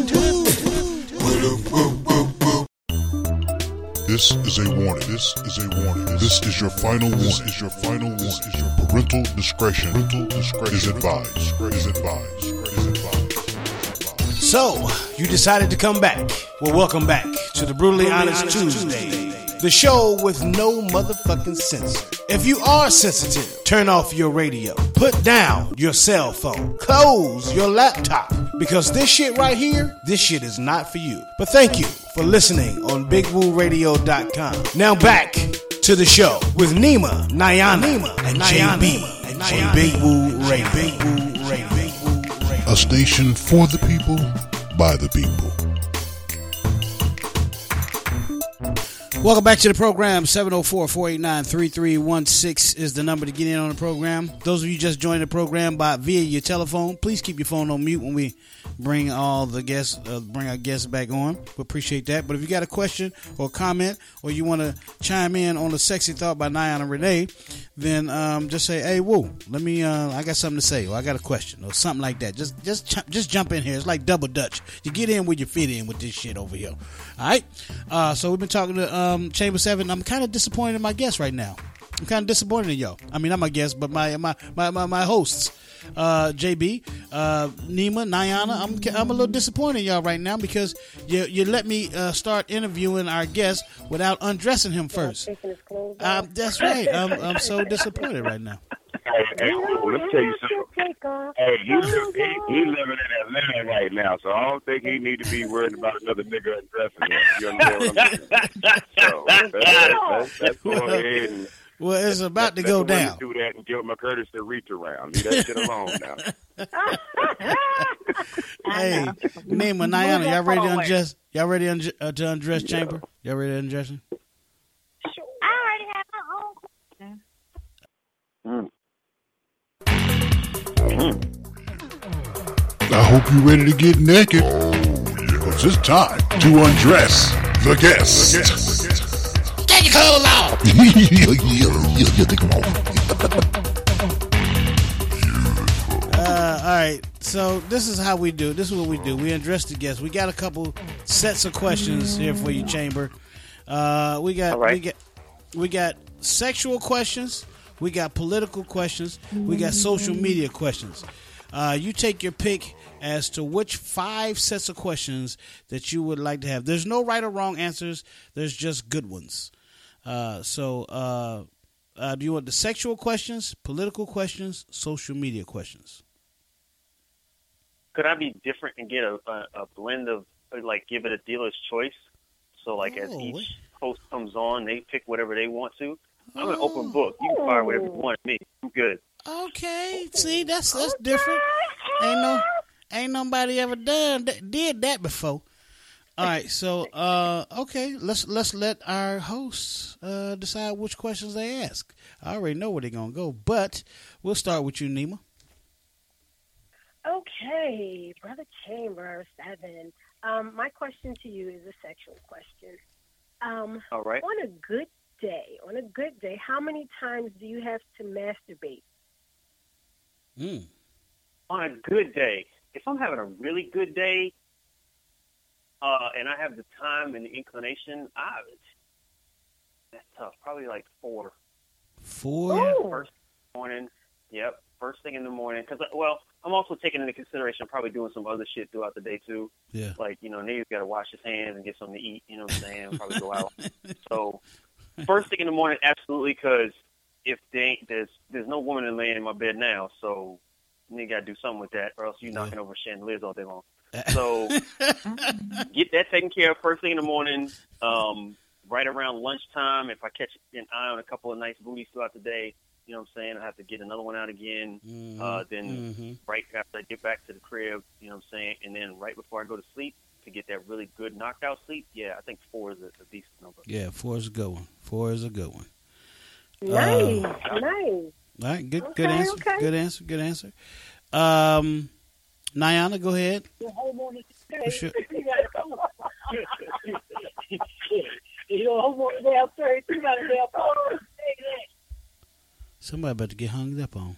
This is a warning. This is a warning. This is your final warning. This is your final warning. This is your parental discretion. Parental discretion is advised. Is advised. Is advised. So you decided to come back. Well, welcome back to the Brutally, Brutally Honest, Honest Tuesday, Tuesday, the show with no motherfucking censor. If you are sensitive, turn off your radio, put down your cell phone, close your laptop, because this shit right here, this shit is not for you. But thank you for listening on Big Woo Radio dot com. Now back to the show with Nima, Niana, Nima, and Niana, J B and Niana, on Big Woo Radio. Big Woo Radio, a station for the people, by the people. Welcome back to the program. Seven oh four, four eight nine, three three one six is the number to get in on the program. Those of you just joined the program by via your telephone, please keep your phone on mute when we bring all the guests, uh, bring our guests back on. We appreciate that. But if you got a question or comment, or you want to chime in on the sexy thought by Niana Renee, then um, just say, "Hey, woo, let me. Uh, I got something to say, or I got a question, or something like that." Just, just, ch- just jump in here. It's like double dutch. You get in where you fit in with this shit over here. All right. Uh, so we've been talking to. Um, Um, Chamber Seven. I'm kind of disappointed in my guests right now. I'm kind of disappointed in y'all. I mean, not my guests, but my my my, my, my hosts, uh, J B, uh, Nima, Niana. I'm I'm a little disappointed in y'all right now because you you let me uh, start interviewing our guest without undressing him first. Um, that's right. I'm, I'm so disappointed right now. Hey, hey, let me tell you something. Hey, he's he, he living in Atlanta right now, so I don't think he need to be worried about another nigga addressing him. You understand what I'm saying? So that's, that's, that's going ahead and, well, it's about that's, to go down. Do that and give my Curtis to reach around. Leave that shit alone now. Hey, Nima, Niana, y'all ready to undress? Y'all ready un- uh, to undress yeah. Chamber? Y'all ready to undress him? Sure. I already have my own question. Mm. I hope you're ready to get naked. Oh, yeah. 'Cause it's time to undress the guests. The guests. Get your clothes off. uh, all right. So this is how we do. This is what we do. We undress the guests. We got a couple sets of questions here for you, Chamber. Uh, we got. All right. We got. We got sexual questions. We got political questions. We got social media questions. Uh, you take your pick as to which five sets of questions that you would like to have. There's no right or wrong answers. There's just good ones. Uh, so uh, uh, do you want the sexual questions, political questions, social media questions? Could I be different and get a, a, a blend of, like, give it a dealer's choice? So, like, oh, as each host comes on, they pick whatever they want to. I'm an oh. open book. You can fire whatever you want at me. I'm good. Okay. See, that's that's different. Ain't no, ain't nobody ever done that, did that before. All right. So, uh, okay, let's let's let our hosts uh, decide which questions they ask. I already know where they're gonna go, but we'll start with you, Nima. Okay, Brother Chamber Seven. Um, my question to you is a sexual question. Um, All right. On a good day, on a good day, how many times do you have to masturbate? Mm. On a good day, if I'm having a really good day, uh, and I have the time and the inclination, I that's tough. Probably like four. Four. Yeah, first morning. Yep. First thing in the morning, because, well, I'm also taking into consideration I'm probably doing some other shit throughout the day, too. Yeah. Like, you know, niggas got to wash his hands and get something to eat, you know what I'm saying? Probably go out. So, first thing in the morning, absolutely, because if they ain't, there's, there's no woman laying in my bed now, so nigga got to do something with that, or else you're yeah. knocking over chandeliers all day long. So, get that taken care of first thing in the morning, um, right around lunchtime. If I catch an eye on a couple of nice booties throughout the day, you know what I'm saying? I have to get another one out again. Mm-hmm. Uh, then mm-hmm. right after I get back to the crib, you know what I'm saying? And then right before I go to sleep to get that really good knocked out sleep, yeah, I think four is a, a decent number. Yeah, four is a good one. Four is a good one. Nice, uh, nice. All right, good, okay, good answer. Okay. Good answer. Good answer. Um, Niana, go ahead. The whole morning. Sure. You know, whole morning downstairs. You got to help. Somebody about to get hung up on.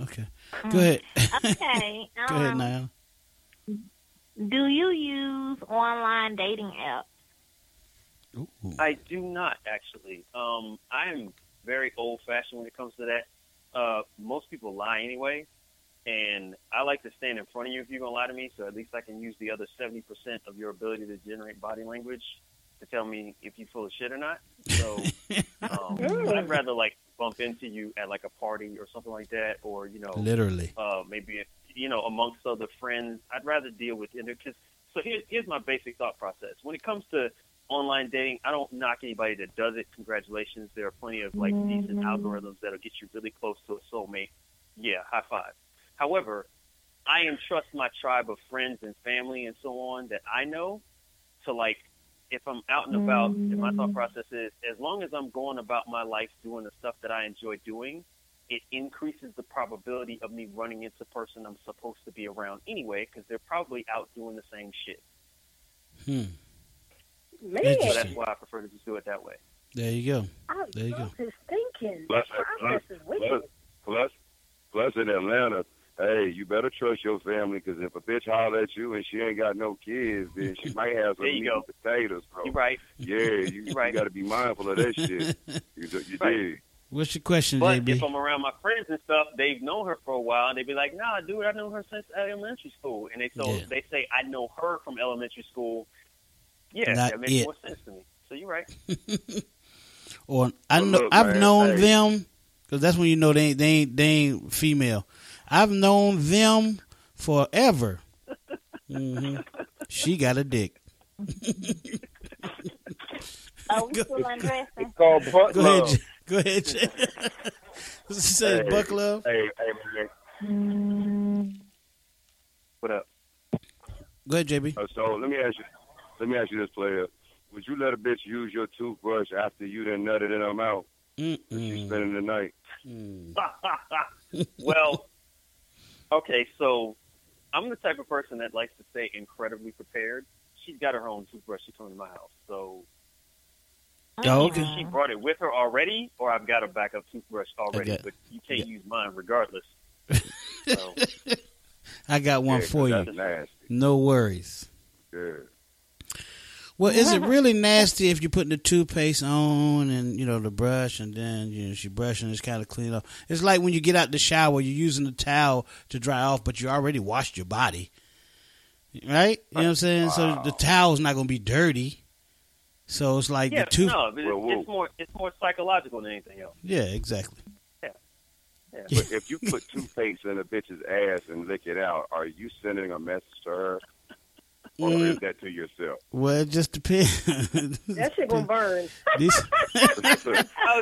Okay. Go ahead. Okay. Go um, ahead, Niall. Do you use online dating apps? Ooh. I do not, actually. Um, I am very old-fashioned when it comes to that. Uh, most people lie anyway, and I like to stand in front of you if you're going to lie to me, so at least I can use the other seventy percent of your ability to generate body language to tell me if you're full of shit or not. So um, I'd rather, like, bump into you at like a party or something like that, or you know, literally, uh, maybe you know, amongst other friends. I'd rather deal with it because. So here's here's my basic thought process when it comes to online dating. I don't knock anybody that does it. Congratulations, there are plenty of like mm-hmm. decent algorithms that'll get you really close to a soulmate. Yeah, high five. However, I entrust my tribe of friends and family and so on that I know to like. If I'm out and about, mm-hmm. and my thought process is, as long as I'm going about my life doing the stuff that I enjoy doing, it increases the probability of me running into the person I'm supposed to be around anyway, because they're probably out doing the same shit. Hmm. Man. So that's why I prefer to just do it that way. There you go. There you go. I was thinking. Plus, plus, plus, plus, plus in Atlanta, hey, you better trust your family, because if a bitch holler at you and she ain't got no kids, then she might have some meat and potatoes, bro. You right. Yeah, you, you, right. you got to be mindful of that shit. You, you right. did. What's your question, but J B? If I'm around my friends and stuff, they've known her for a while, and they be like, nah, dude, I know her since elementary school. And they so yeah. they say, I know her from elementary school. Yeah, Not that makes it. more sense to me. So you're right. or I know, look, I've man, known hey. them, because that's when you know they ain't, they ain't, they ain't female. I've known them forever. Mm-hmm. She got a dick. Are we still undressing? It's called buck love. Go ahead, Jay. What's it say, hey, buck love? Hey, hey, man. What up? Go ahead, J B. Uh, so let me ask you. Let me ask you this, player. Would you let a bitch use your toothbrush after you done nutted in her mouth? Mm-mm. She's spending the night. Mm. Well. Okay, so I'm the type of person that likes to stay incredibly prepared. She's got her own toothbrush. She came to my house. So oh, okay. Either she brought it with her already, or I've got a backup toothbrush already, okay. But you can't yeah. use mine regardless. So, I got one yeah, for you. Nasty. No worries. Yeah. Well, is it really nasty if you're putting the toothpaste on and, you know, the brush and then, you know, she brushing, it's kind of clean up. It's like when you get out the shower, you're using the towel to dry off, but you already washed your body. Right? You know what I'm saying? Wow. So the towel's not going to be dirty. So it's like yeah, the tooth. No, it's, it's, more, it's more psychological than anything else. Yeah, exactly. Yeah. yeah. But if you put toothpaste in a bitch's ass and lick it out, are you sending a message to her? Or mm. is that to yourself? Well, it just depends. That shit gonna burn. This... I was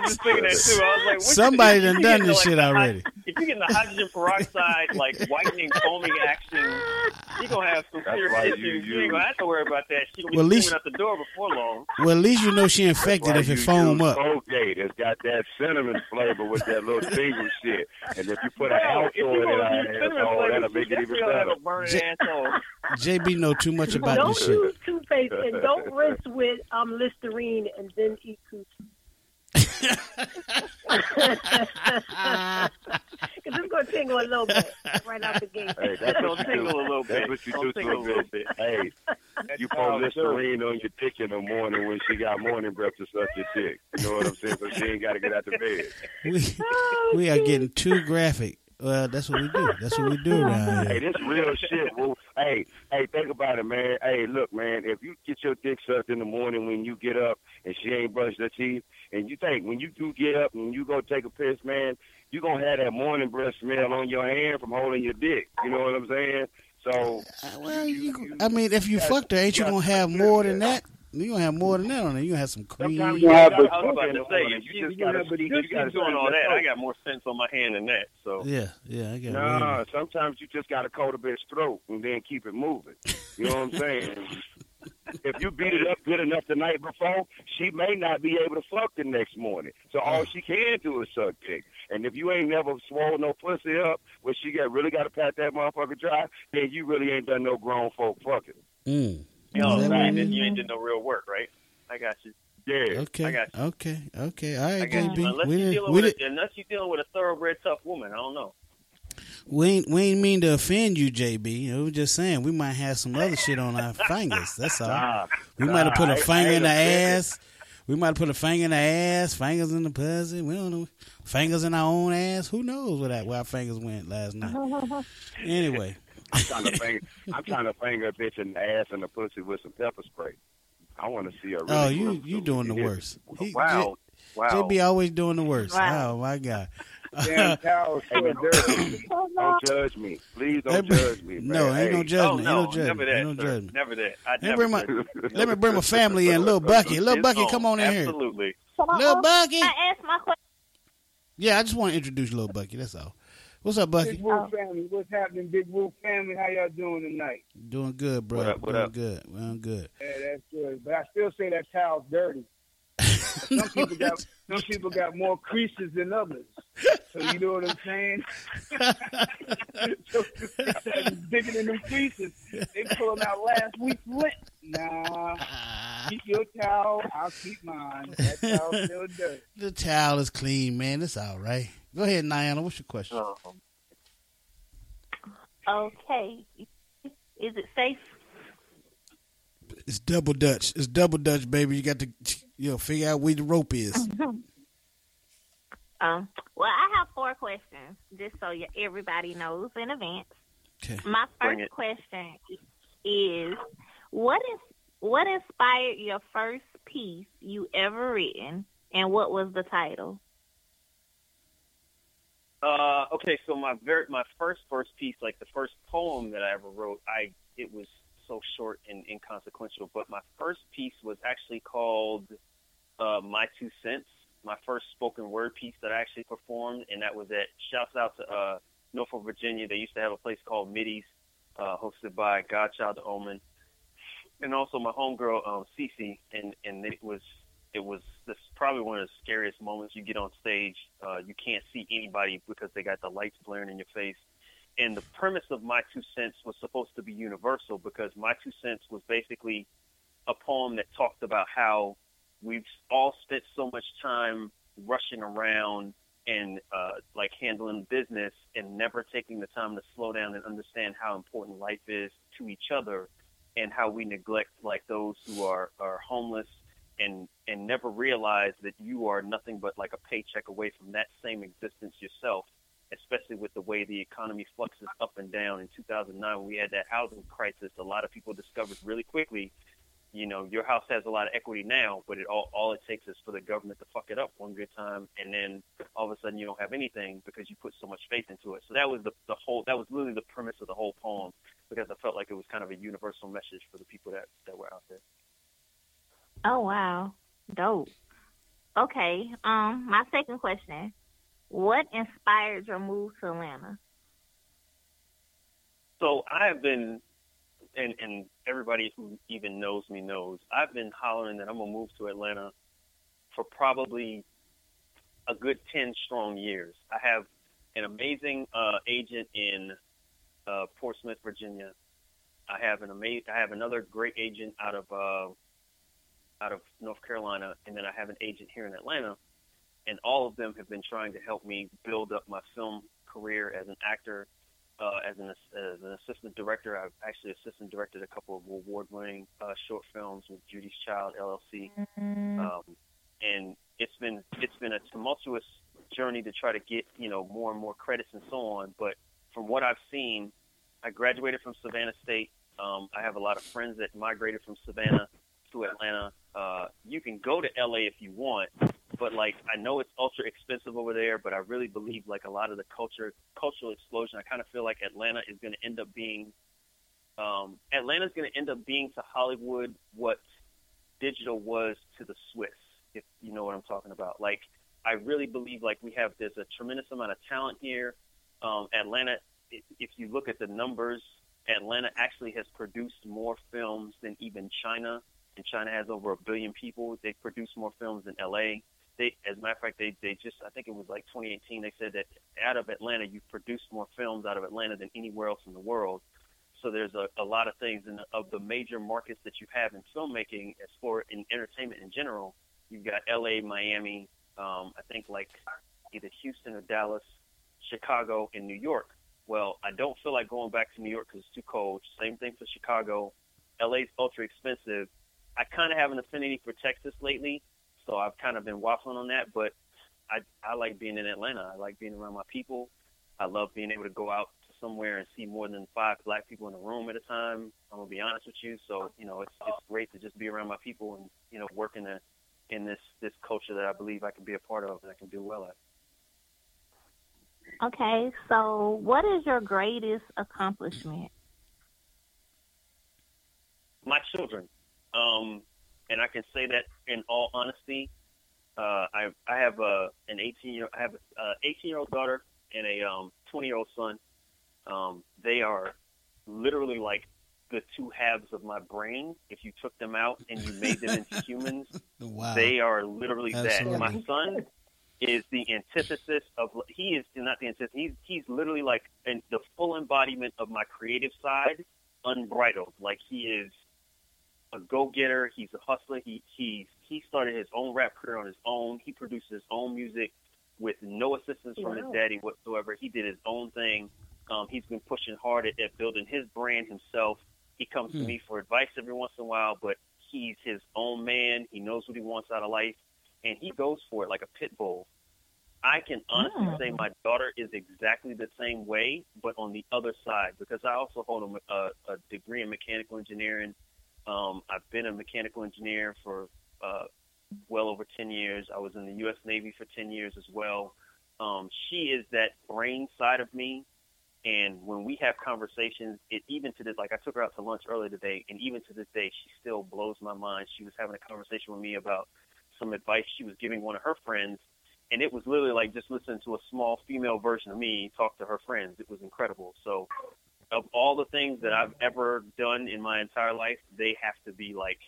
just thinking that too. I was like, somebody the, done done this like, shit already. If you get the hydrogen peroxide, like whitening, foaming action, you are gonna have some serious issues. You, you ain't gonna have to worry about that. She gonna well, be coming out the door before long. Well, at least you know she infected if it foam up. Colgate has got that cinnamon flavor with that little tingle shit, and if you put an alcohol in it, asshole, that'll make it even better. J- JB know too much about don't this shit. Don't use toothpaste and don't rinse with um, Listerine and then eat cookies. Because it's going to tingle a little bit right out the gate. Hey, that's going to tingle a little bit. That's what you don't do to a little bit. Hey, you pour Listerine on your dick in the morning when she got morning breath to suck your dick. You know what I'm saying? So she ain't got to get out of bed. We, oh, we are getting too graphic. Well, that's what we do. That's what we do around here. Hey, this real shit. Well, hey, hey, think about it, man. Hey, look, man, if you get your dick sucked in the morning when you get up and she ain't brushed her teeth, and you think when you do get up and you go take a piss, man, you going to have that morning breath smell on your hand from holding your dick. You know what I'm saying? So, uh, well, you, you, you, I mean, if you fucked her, ain't you going to have more than that? You're going to have more than that on it. You're going to have some cream. Sometimes you have, but I was about to say, if you just got to be doing all that, I got more sense on my hand than that. So Yeah, yeah, I get it. No, no, sometimes you just got to coat a bitch's throat and then keep it moving. You know what I'm saying? If you beat it up good enough the night before, she may not be able to fuck the next morning. So all she can do is suck dick. And if you ain't never swole no pussy up, where she got really got to pat that motherfucker dry, then you really ain't done no grown folk fucking. Mm. You know, right, then you ain't did no real work, right? I got you. Yeah. Okay. I got you. Okay. Okay. All right, J B. Unless, we you're dealing we with a, unless you're dealing with a thoroughbred tough woman, I don't know. We ain't, we ain't mean to offend you, J B. I was just saying, we might have some other shit on our fingers. That's all. Nah, we nah, might have put a I, finger I in the ass. We might have put a finger in the ass, fingers in the pussy. We don't know. Fingers in our own ass. Who knows where, that, where our fingers went last night. Anyway. I'm trying to finger, I'm trying to finger a bitch in the ass and the pussy with some pepper spray. I want to see her. Really oh, you you doing the worst? He, wow, J, wow. J B always doing the worst. Wow. Oh my God. Damn cows. Don't judge me, please. Don't judge me. Man. No, ain't no judgment. Oh, no, ain't no judgment. Never that. Ain't no judgment. Never that. I never let, me bring my, let me bring my family in. Little Bucky, little Bucky, come on in Absolutely. Here. Absolutely. Little Bucky. I asked my question. Yeah, I just want to introduce little Bucky. That's all. What's up, Bucky? Big Woo family. What's happening, Big Woo family? How y'all doing tonight? Doing good, bro. What up, what doing up? good. Well, good. Yeah, that's good. But I still say that towel's dirty. Some people got some people got more creases than others. So you know what I'm saying? So digging in them creases. They pulled them out last week's lint. Nah. Keep your towel. I'll keep mine. That towel's still dirty. The towel is clean, man. It's all right. Go ahead, Niana. What's your question? Okay. Is it safe? It's double Dutch. It's double Dutch, baby. You got to you know, figure out where the rope is. um. Well, I have four questions, just so everybody knows in advance. Okay. My first question is, what is what inspired your first piece you ever written, and what was the title? Uh, okay, so my very, my first first piece, like the first poem that I ever wrote, I it was so short and inconsequential. But my first piece was actually called uh, "My Two Cents." My first spoken word piece that I actually performed, and that was at shouts out to uh, Norfolk, Virginia. They used to have a place called Middies, uh, hosted by Godchild the Omen, and also my homegirl um, Cece, and and it was. It was this probably one of the scariest moments. You get on stage, uh, you can't see anybody because they got the lights blaring in your face. And the premise of My Two Cents was supposed to be universal because My Two Cents was basically a poem that talked about how we've all spent so much time rushing around and uh, like handling business and never taking the time to slow down and understand how important life is to each other and how we neglect like those who are, are homeless and and never realize that you are nothing but like a paycheck away from that same existence yourself, especially with the way the economy fluxes up and down. In two thousand nine, when we had that housing crisis, a lot of people discovered really quickly, you know, your house has a lot of equity now, but it all, all it takes is for the government to fuck it up one good time, and then all of a sudden you don't have anything because you put so much faith into it. So that was the, the whole, that was literally the premise of the whole poem. because I felt like it was kind of a universal message for the people that, that were out there. Oh, wow. Dope. Okay. Um, my second question, what inspired your move to Atlanta? So I have been, and, and everybody who even knows me knows, I've been hollering that I'm going to move to Atlanta for probably a good ten strong years. I have an amazing uh, agent in uh, Portsmouth, Virginia. I have an amazing, I have another great agent out of uh, out of North Carolina, and then I have an agent here in Atlanta. And all of them have been trying to help me build up my film career as an actor, uh, as an as an assistant director. I've actually assistant directed a couple of award-winning uh, short films with Judy's Child L L C, mm-hmm. um, and it's been it's been a tumultuous journey to try to get, you know, more and more credits and so on. But from what I've seen, I graduated from Savannah State. Um, I have a lot of friends that migrated from Savannah to Atlanta. Uh, you can go to L A if you want, but like, I know it's ultra expensive over there, but I really believe like a lot of the culture, cultural explosion, I kind of feel like Atlanta is going to end up being, um, Atlanta is going to end up being to Hollywood what digital was to the Swiss, if you know what I'm talking about. Like, I really believe like we have, there's a tremendous amount of talent here. Um, Atlanta, if you look at the numbers, Atlanta actually has produced more films than even China, and China has over a billion people. They produce more films than L A. They, as a matter of fact, they, they just, I think it was like twenty eighteen, they said that out of Atlanta, you've produced more films out of Atlanta than anywhere else in the world. So there's a, a lot of things in the, of the major markets that you have in filmmaking, as for in entertainment in general, you've got L A, Miami, Um, I think like either Houston or Dallas, Chicago, and New York. Well, I don't feel like going back to New York because it's too cold. Same thing for Chicago. L A's ultra expensive. I kind of have an affinity for Texas lately, so I've kind of been waffling on that. But I, I like being in Atlanta. I like being around my people. I love being able to go out to somewhere and see more than five black people in a room at a time. I'm gonna be honest with you. So you know, it's it's great to just be around my people and, you know, work in the in this, this culture that I believe I can be a part of and I can do well at. Okay, so what is your greatest accomplishment? My children. Um, and I can say that in all honesty. Uh, I I have a an eighteen year I have a eighteen year old daughter and a um twenty year old son. Um, they are literally like the two halves of my brain. If you took them out and you made them into humans, wow. They are literally Absolutely. That. My son is the antithesis of, he is not the antithesis, he's, he's literally like in the full embodiment of my creative side, unbridled. Like, he is a go-getter, he's a hustler, he, he, he started his own rap career on his own, he produced his own music with no assistance from wow. his daddy whatsoever, he did his own thing, um, he's been pushing hard at, at building his brand himself. He comes to me for advice every once in a while, but he's his own man. He knows what he wants out of life, and he goes for it like a pit bull. I can honestly yeah. say my daughter is exactly the same way, but on the other side, because I also hold a, a, a degree in mechanical engineering. Um, I've been a mechanical engineer for uh, well over ten years. I was in the U S Navy for ten years as well. Um, she is that brain side of me. And when we have conversations, it even to this, like I took her out to lunch earlier today, and even to this day, she still blows my mind. She was having a conversation with me about some advice she was giving one of her friends, and it was literally like just listening to a small female version of me talk to her friends. It was incredible. So of all the things that I've ever done in my entire life, they have to be like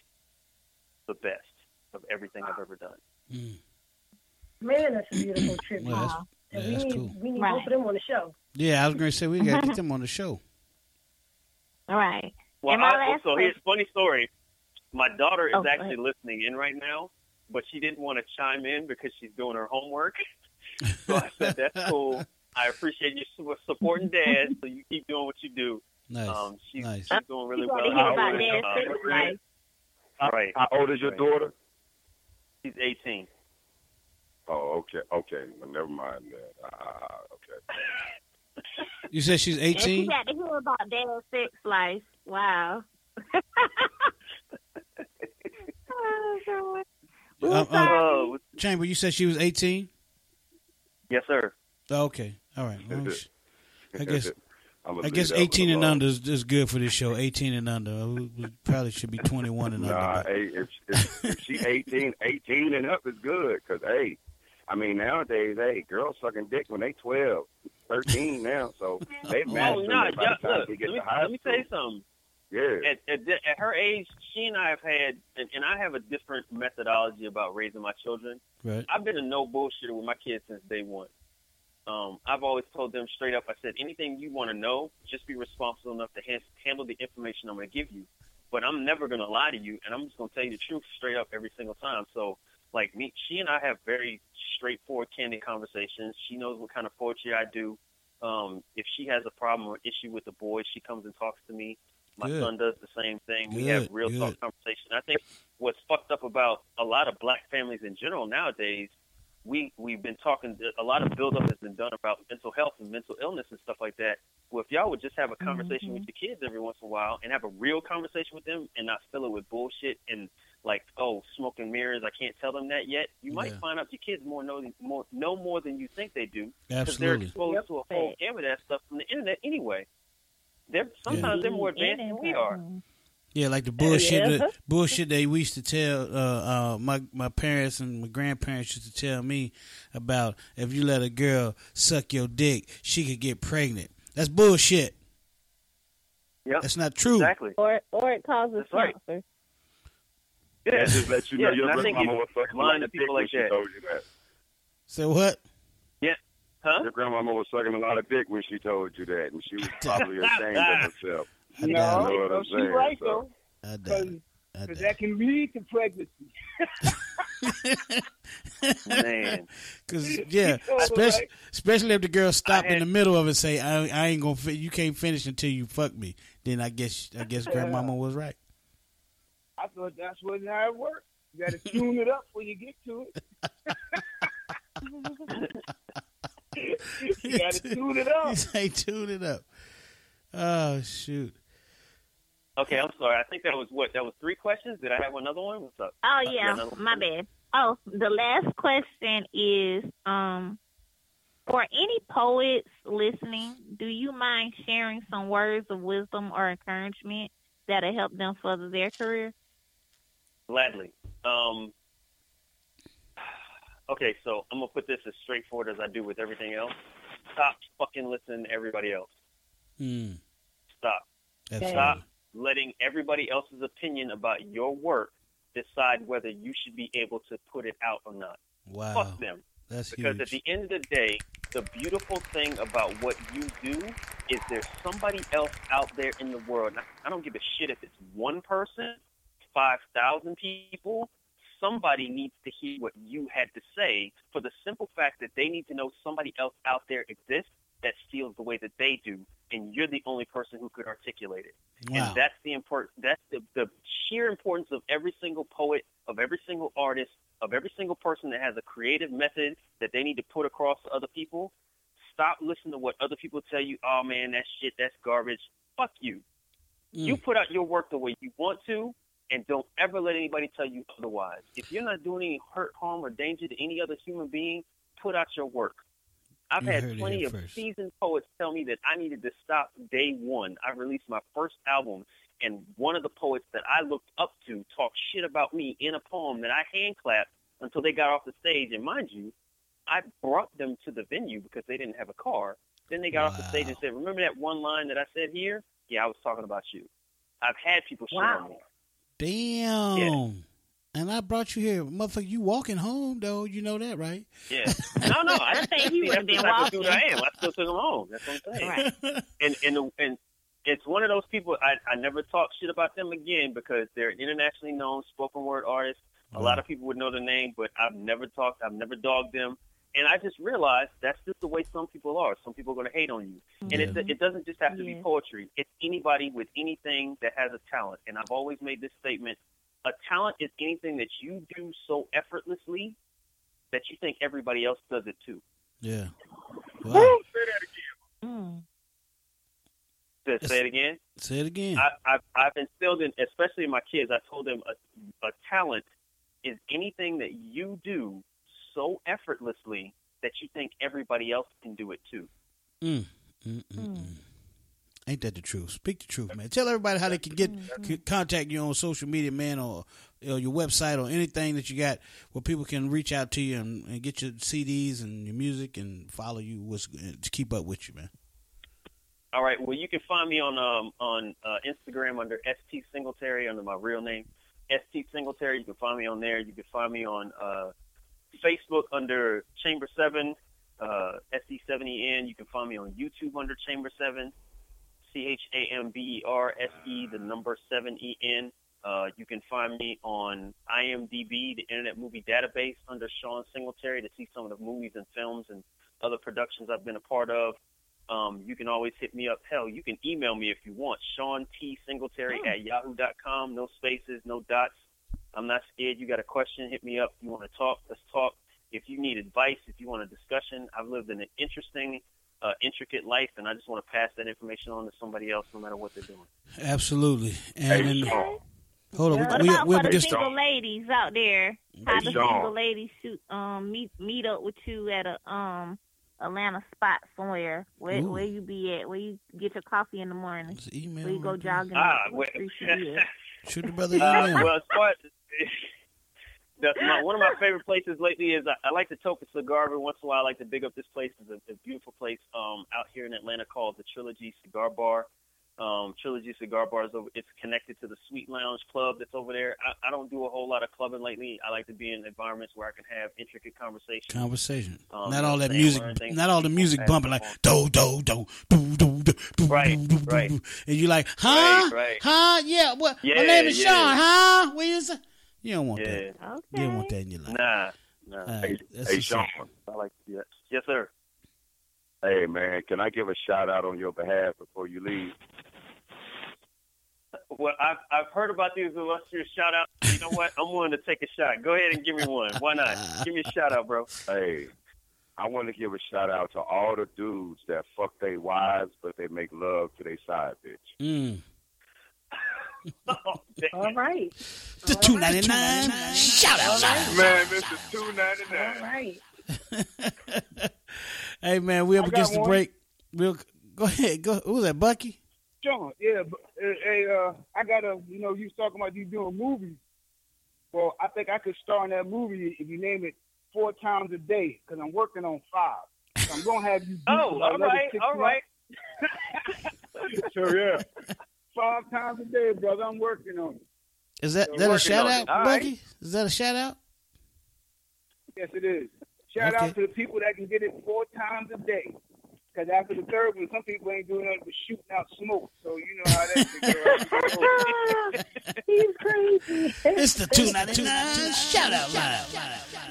the best of everything I've ever done. Mm. Man, that's a beautiful trip. Well, yeah, and we need, cool. we need right. both of them on the show. Yeah, I was going to say, we got to get them on the show. All right. Well, I, so here's a funny story. My daughter is oh, actually listening in right now, but she didn't want to chime in because she's doing her homework. So I said, that's cool. I appreciate you supporting Dad, so you keep doing what you do. Nice. Um, she's, nice. she's doing really well. How old, is, uh, nice. All right. How old is your right. daughter? She's eighteen. Oh, okay. Okay. Well, never mind that. Uh, okay. You said she's eighteen? And she got to hear about Dale's sex life. Wow. oh, uh, uh, Chamber, you said she was eighteen? Yes, sir. Okay. All right. Well, I guess I guess eighteen and under is, is good for this show. eighteen and under. We probably should be twenty-one and under. Nah, hey, if, if, if she eighteen, eighteen and up is good because, hey, I mean, nowadays, hey, girls sucking dick when they twelve, thirteen now. So they've mastered oh, nah, it by yeah, the time look, they get let me, to high let me school. Tell you something. Yeah. At, at, at her age, she and I have had, and, and I have a different methodology about raising my children. Right. I've been a no bullshitter with my kids since day one. Um, I've always told them straight up, I said, anything you want to know, just be responsible enough to ha- handle the information I'm going to give you. But I'm never going to lie to you, and I'm just going to tell you the truth straight up every single time. So, like, me, she and I have very straightforward, candid conversations. She knows what kind of poetry I do. Um, if she has a problem or issue with the boys, she comes and talks to me. My good. Son does the same thing. Good, we have real good. Talk conversations. I think what's fucked up about a lot of black families in general nowadays, we, we've been talking, a lot of buildup has been done about mental health and mental illness and stuff like that. Well, if y'all would just have a conversation mm-hmm. with your kids every once in a while and have a real conversation with them and not fill it with bullshit and like, oh, smoke and mirrors, I can't tell them that yet, you might yeah. find out your kids more know, more, know more than you think they do. Because they're exposed yep. to a whole gamut of that stuff from the internet anyway. They're, sometimes yeah. they're more advanced than we are. Yeah, like the bullshit yeah. that, bullshit they used to tell uh, uh, my my parents and my grandparents used to tell me about if you let a girl suck your dick, she could get pregnant. That's bullshit. Yep. That's not true. Exactly. Or or it causes that's cancer. Right. Yeah. yeah, just let you know yeah, your grandmama was sucking a lot of dick when she told you that. So what? Yeah. Huh? Your grandmama was sucking a lot of dick when she told you that, and she was probably ashamed of herself. I no, doubt you know what I'm saying, right, so. though. Because that can lead to pregnancy. Man. Because, yeah, especially, right. especially if the girl stop had, in the middle of it and say, I, I ain't going to, you can't finish until you fuck me. Then I guess I guess grandmama was right. I thought that's what how it worked. You got to tune it up when you get to it. You got to tune it up. You say tune it up. Oh, shoot. Okay, I'm sorry. I think that was what? That was three questions? Did I have another one? What's up? Oh, yeah. My bad. Oh, the last question is, um, for any poets listening, do you mind sharing some words of wisdom or encouragement that'll help them further their career? Gladly. Um, okay, so I'm going to put this as straightforward as I do with everything else. Stop fucking listening to everybody else. Mm. Stop. That's Stop funny. Letting everybody else's opinion about your work decide whether you should be able to put it out or not. Wow. Fuck them. That's because huge. At the end of the day, the beautiful thing about what you do is there's somebody else out there in the world. And I don't give a shit if it's one person, five thousand people. Somebody needs to hear what you had to say for the simple fact that they need to know somebody else out there exists that feels the way that they do, and you're the only person who could articulate it. Wow. And that's the import, that's the, the sheer importance of every single poet, of every single artist, of every single person that has a creative method that they need to put across to other people. Stop listening to what other people tell you, oh, man, that shit, that's garbage. Fuck you. Mm. You put out your work the way you want to, and don't ever let anybody tell you otherwise. If you're not doing any hurt, harm, or danger to any other human being, put out your work. I've you had plenty of first. seasoned poets tell me that I needed to stop day one. I released my first album, and one of the poets that I looked up to talked shit about me in a poem that I hand-clapped until they got off the stage. And mind you, I brought them to the venue because they didn't have a car. Then they got wow. off the stage and said, remember that one line that I said here? Yeah, I was talking about you. I've had people shit wow. on me. Damn. Yeah. And I brought you here. Motherfucker, you walking home, though. You know that, right? Yeah. No, no. I think he would have been walking. That's the I am. I still took him home. That's what I'm saying. Right. And, and, and it's one of those people, I, I never talk shit about them again because they're an internationally known spoken word artist. A lot of people would know the name, but I've never talked. I've never dogged them. And I just realized that's just the way some people are. Some people are going to hate on you. And yeah. it, it doesn't just have to yeah. be poetry. It's anybody with anything that has a talent. And I've always made this statement. A talent is anything that you do so effortlessly that you think everybody else does it too. Yeah. Wow. Woo, say that again. Mm. Say, say it again. Say it again. I, I've, I've instilled in, especially in my kids, I told them a, a talent is anything that you do so effortlessly that you think everybody else can do it too. Mm. Mm-mm-mm. Ain't that the truth? Speak the truth, man. Tell everybody how they can get can contact you on social media, man, or, or your website or anything that you got where people can reach out to you and, and get your C Ds and your music and follow you what's, to keep up with you, man. All right. Well, you can find me on um, on uh, Instagram under S T Singletary, under my real name, S T Singletary. You can find me on there. You can find me on uh, Facebook under Chamber Seven, uh, S E seven E N. You can find me on YouTube under Chamber Seven, C H A M B E R S E, the number seven E N. Uh, you can find me on I M D B, the Internet Movie Database, under Shawn Singletary to see some of the movies and films and other productions I've been a part of. Um, you can always hit me up. Hell, you can email me if you want. Shawn T. Singletary oh. at yahoo dot com. No spaces, no dots. I'm not scared. You got a question, hit me up. If you want to talk, let's talk. If you need advice, if you want a discussion, I've lived in an interesting, uh, intricate life, and I just want to pass that information on to somebody else no matter what they're doing. Absolutely. And hey, Shawn. Hold on. What we, about we, for we the single Shawn. Ladies out there? How hey, the Shawn. Single ladies shoot, um, meet, meet up with you at a... um. Atlanta spot somewhere. Where Ooh. Where you be at? Where you get your coffee in the morning? Where you go jogging? Ah, well, shoot the brother. Uh, well, as far as, that's my, one of my favorite places lately is I, I like to toke a cigar every once in a while. I like to big up this place. It's a, a beautiful place um, out here in Atlanta called the Trilogy Cigar Bar. Um, Trilogy Cigar Bar is over. It's connected to the Sweet Lounge Club that's over there. I, I don't do a whole lot of clubbing lately. I like to be in environments where I can have intricate conversations. Conversation. Um, not all that music. Not all the music bumping like do do do do do do. Right, right. And you like, huh, right, right. huh? Yeah. What? Yeah, my name is yeah. Shawn. Huh? Where's? You don't want yeah. that. Okay. You don't want that in your life. Nah, nah. Right, hey, hey Shawn. Song. I like to do that. Yes, sir. Hey, man, can I give a shout-out on your behalf before you leave? Well, I've, I've heard about these illustrious shout-outs. You know what? I'm willing to take a shot. Go ahead and give me one. Why not? Give me a shout-out, bro. Hey, I want to give a shout-out to all the dudes that fuck their wives, but they make love to their side bitch. Mm. Oh, all right. The two ninety-nine right. shout-out. Right. Man, this is two ninety-nine. All right. Hey man, we up against the break. Real, go ahead. Go. Who was that? Bucky? Shawn. Yeah. Hey, uh, I gotta. You know, you was talking about you doing movies. Well, I think I could star in that movie if you name it four times a day because I'm working on five. So I'm gonna have you. Oh, all right, all right. Sure, yeah. Five times a day, brother. I'm working on it. Is that so that a shout out, Bucky? Right. Is that a shout out? Yes, it is. Shout okay. out to the people that can get it four times a day. Because after the third one, some people ain't doing nothing but shooting out smoke. So you know how that is. He's crazy. It's the two ninety-nine shout out loud.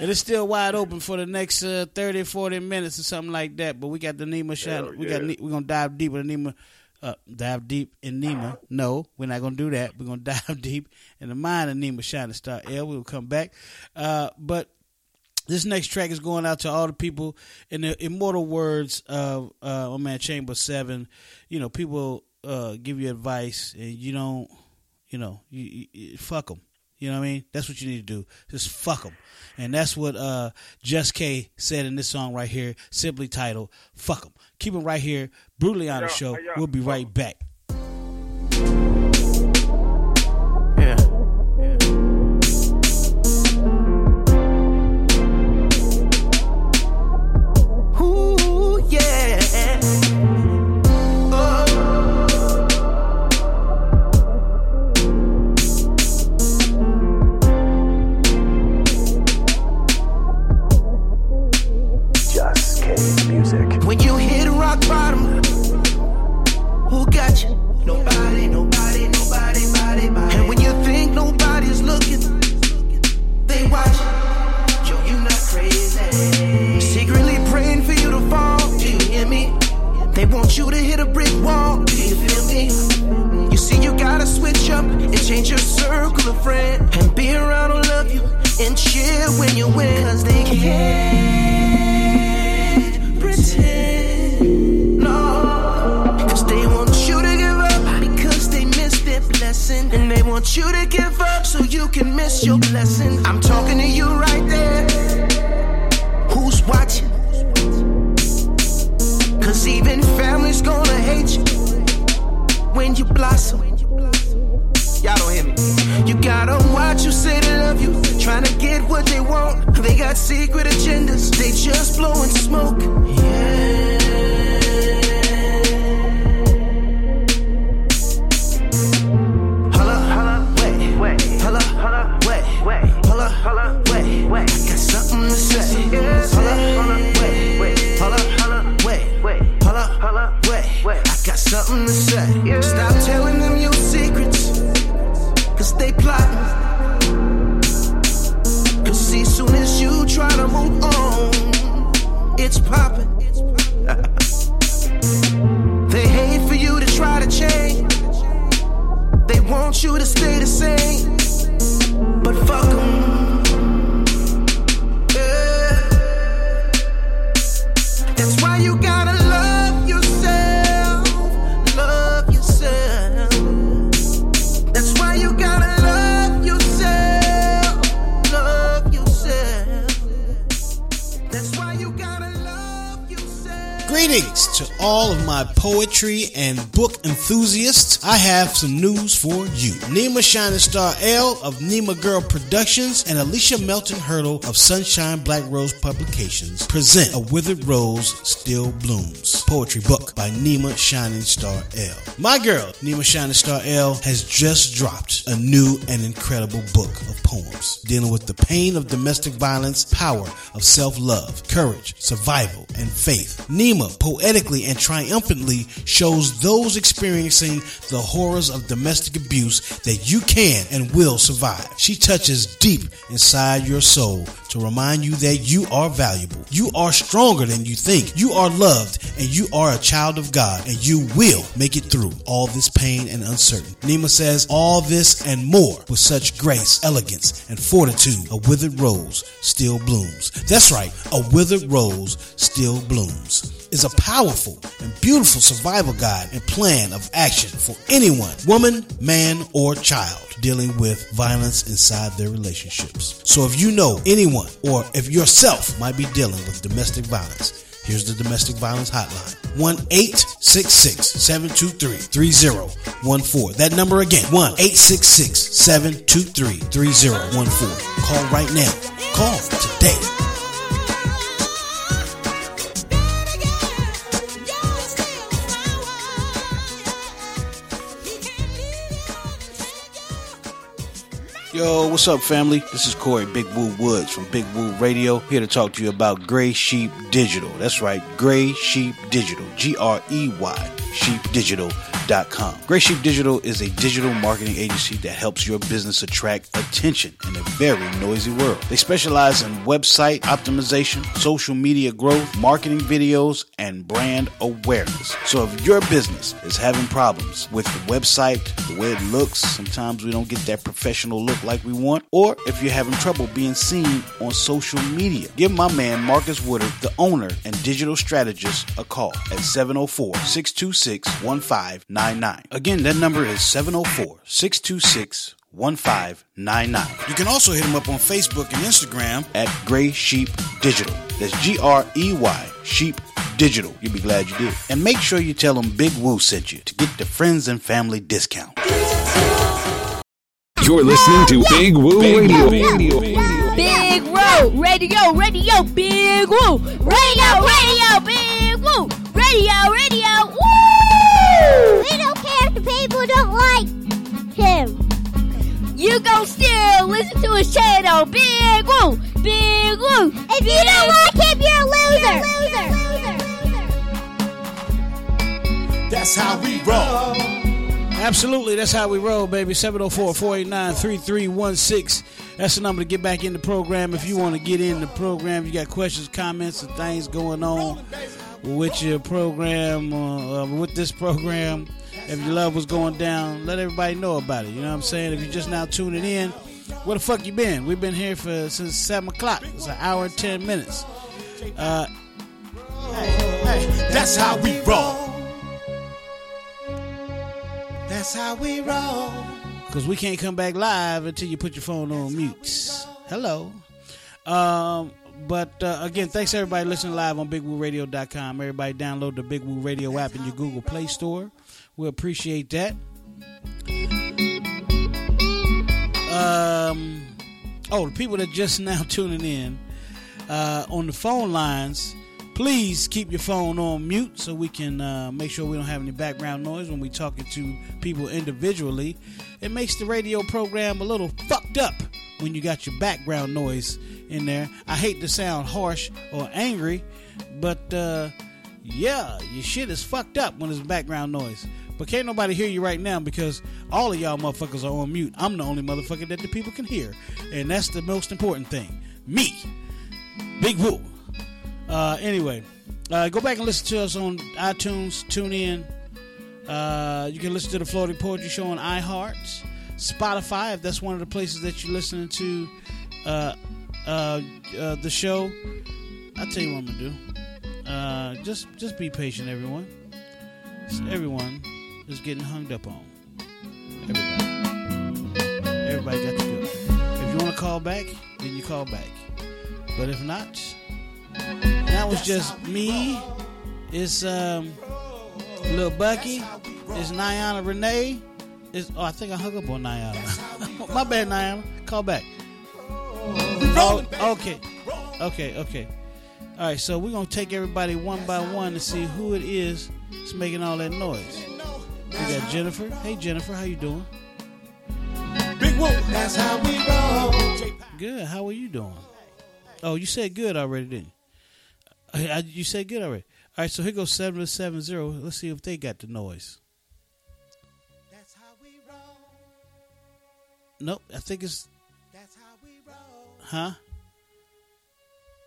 And it's still wide open for the next uh, thirty, forty minutes or something like that. But we got the Nima shout out. We yeah. got, we're going to dive deep with the Nima. Uh, dive deep in Nima. No, we're not going to do that. We're going to dive deep in the mind of Nima Shining Star L. We'll come back. Uh, but. This next track is going out to all the people in the immortal words of uh, oh man, Chamber Seven. You know, people uh, give you advice, and you don't, you know, you, you fuck them. You know what I mean? That's what you need to do. Just fuck them, and that's what uh, Just K said in this song right here, simply titled "Fuck Them." Keep them right here, brutally on the show. We'll be right back. Even family's gonna hate you. secret agendas, they just blowing smoke. Yeah. Holla, holla, wait, wait. Holla, holla, wait, wait. Holla, holla, wait, wait. Got something to say. Yeah. Holla, holla, wait, wait. Holla, holla, wait, wait. Holla, holla, wait, wait. I got something to say. Yeah. Stop telling them your secrets, cause they plotting. See, soon as you try to move on, it's poppin'. They hate for you to try to change. They want you to stay the same, but fuck 'em. Yeah. That's why you gotta love yourself, love yourself. That's why you gotta love yourself. Greetings to all of my poetry and book enthusiasts. I have some news for you. Nima Shining Star L of Nima Girl Productions and Alicia Melton Hurdle of Sunshine Black Rose Publications present A Withered Rose Still Blooms, poetry book by Nima Shining Star L. My girl, Nima Shining Star L, has just dropped a new and incredible book of poems dealing with the pain of domestic violence, power of self-love, courage, survival, and faith. Nima poetically and triumphantly shows those experiencing the horrors of domestic abuse that you can and will survive. She touches deep inside your soul to remind you that you are valuable. You are stronger than you think. You are loved and you are a child of God, and you will make it through all this pain and uncertainty. Nima says all this and more with such grace, elegance, and fortitude. A withered rose still blooms. That's right, a withered rose still blooms is a powerful and beautiful survival guide and plan of action for anyone, woman, man, or child dealing with violence inside their relationships. So if you know anyone, or if yourself might be dealing with domestic violence, here's the domestic violence hotline. one eight six six, seven two three, three zero one four. That number again, one eight six six, seven two three, three zero one four. Call right now. Call today. Yo, what's up, family? This is Corey Big Woo Woods from Big Woo Radio, here to talk to you about Grey Sheep Digital. That's right, Grey Sheep Digital, G R E Y, sheep digital dot com. Grey Sheep Digital is a digital marketing agency that helps your business attract attention in a very noisy world. They specialize in website optimization, social media growth, marketing videos, and brand awareness. So if your business is having problems with the website, the way it looks, sometimes we don't get that professional look like we want, or if you're having trouble being seen on social media, give my man Marcus Woodard, the owner and digital strategist, a call at seven oh four, six two six, one five nine nine. Again, that number is seven oh four, six two six, one five nine nine. You can also hit them up on Facebook and Instagram at Grey Sheep Digital. That's G R E Y, Sheep Digital. You'll be glad you did. And make sure you tell them Big Woo sent you to get the friends and family discount. You're listening to Big Woo Radio. Radio. Big Woo Radio. Radio. Big Woo Radio. Radio. Big Woo Radio. Radio. Woo! We don't care if the people don't like him. You gon' still listen to his channel. Big Woo. Big Woo. If you Big don't like him, you're a loser. You're a loser. That's how we roll. Absolutely, that's how we roll, baby. seven oh four, four eight nine, three three one six. That's the number to get back in the program. If you want to get in the program, you got questions, comments, and things going on with your program, uh, with this program. If you love what's going down, let everybody know about it. You know what I'm saying? If you're just now tuning in, where the fuck you been? We've been here for since seven o'clock. It's an hour and ten minutes. Uh, hey, hey, that's how we roll. That's how we roll. Because we can't come back live until you put your phone on mute. Hello. Um, but, uh, again, thanks everybody listening live on Big Woo Radio dot com. Everybody download the Big Woo Radio app in your Google Play Store. We appreciate that. Um, oh, the people that just now tuning in, uh, on the phone lines, please keep your phone on mute so we can uh, make sure we don't have any background noise when we're talking to people individually. It makes the radio program a little fucked up when you got your background noise in there. I hate to sound harsh or angry, but uh, yeah, your shit is fucked up when it's background noise. But can't nobody hear you right now because all of y'all motherfuckers are on mute. I'm the only motherfucker that the people can hear, and that's the most important thing. Me, Big Woo. Uh, anyway, uh, go back and listen to us on iTunes, TuneIn. Uh, you can listen to the Floating Poetry Show on iHeart, Spotify, if that's one of the places that you're listening to uh, uh, uh, the show. I'll tell you what I'm going to do. Uh, just, just be patient, everyone. Everyone is getting hung up on. Everybody. Everybody got to do it. If you want to call back, then you call back. But if not... That was just me. It's um, Lil Bucky. It's Niana Renee. It's, oh, I think I hung up on Niana. My bad, Niana. Call back. Oh, okay. Okay, okay. All right, so we're going to take everybody one by one to see who it is that's making all that noise. We got Jennifer. Hey, Jennifer, how you doing? Big Woo. That's how we roll. Good. How are you doing? Oh, you said good already, didn't you? You said good already. All right, so here goes seven seven zero. Let's see if they got the noise. That's how we roll. Nope, I think it's... That's how we roll. Huh?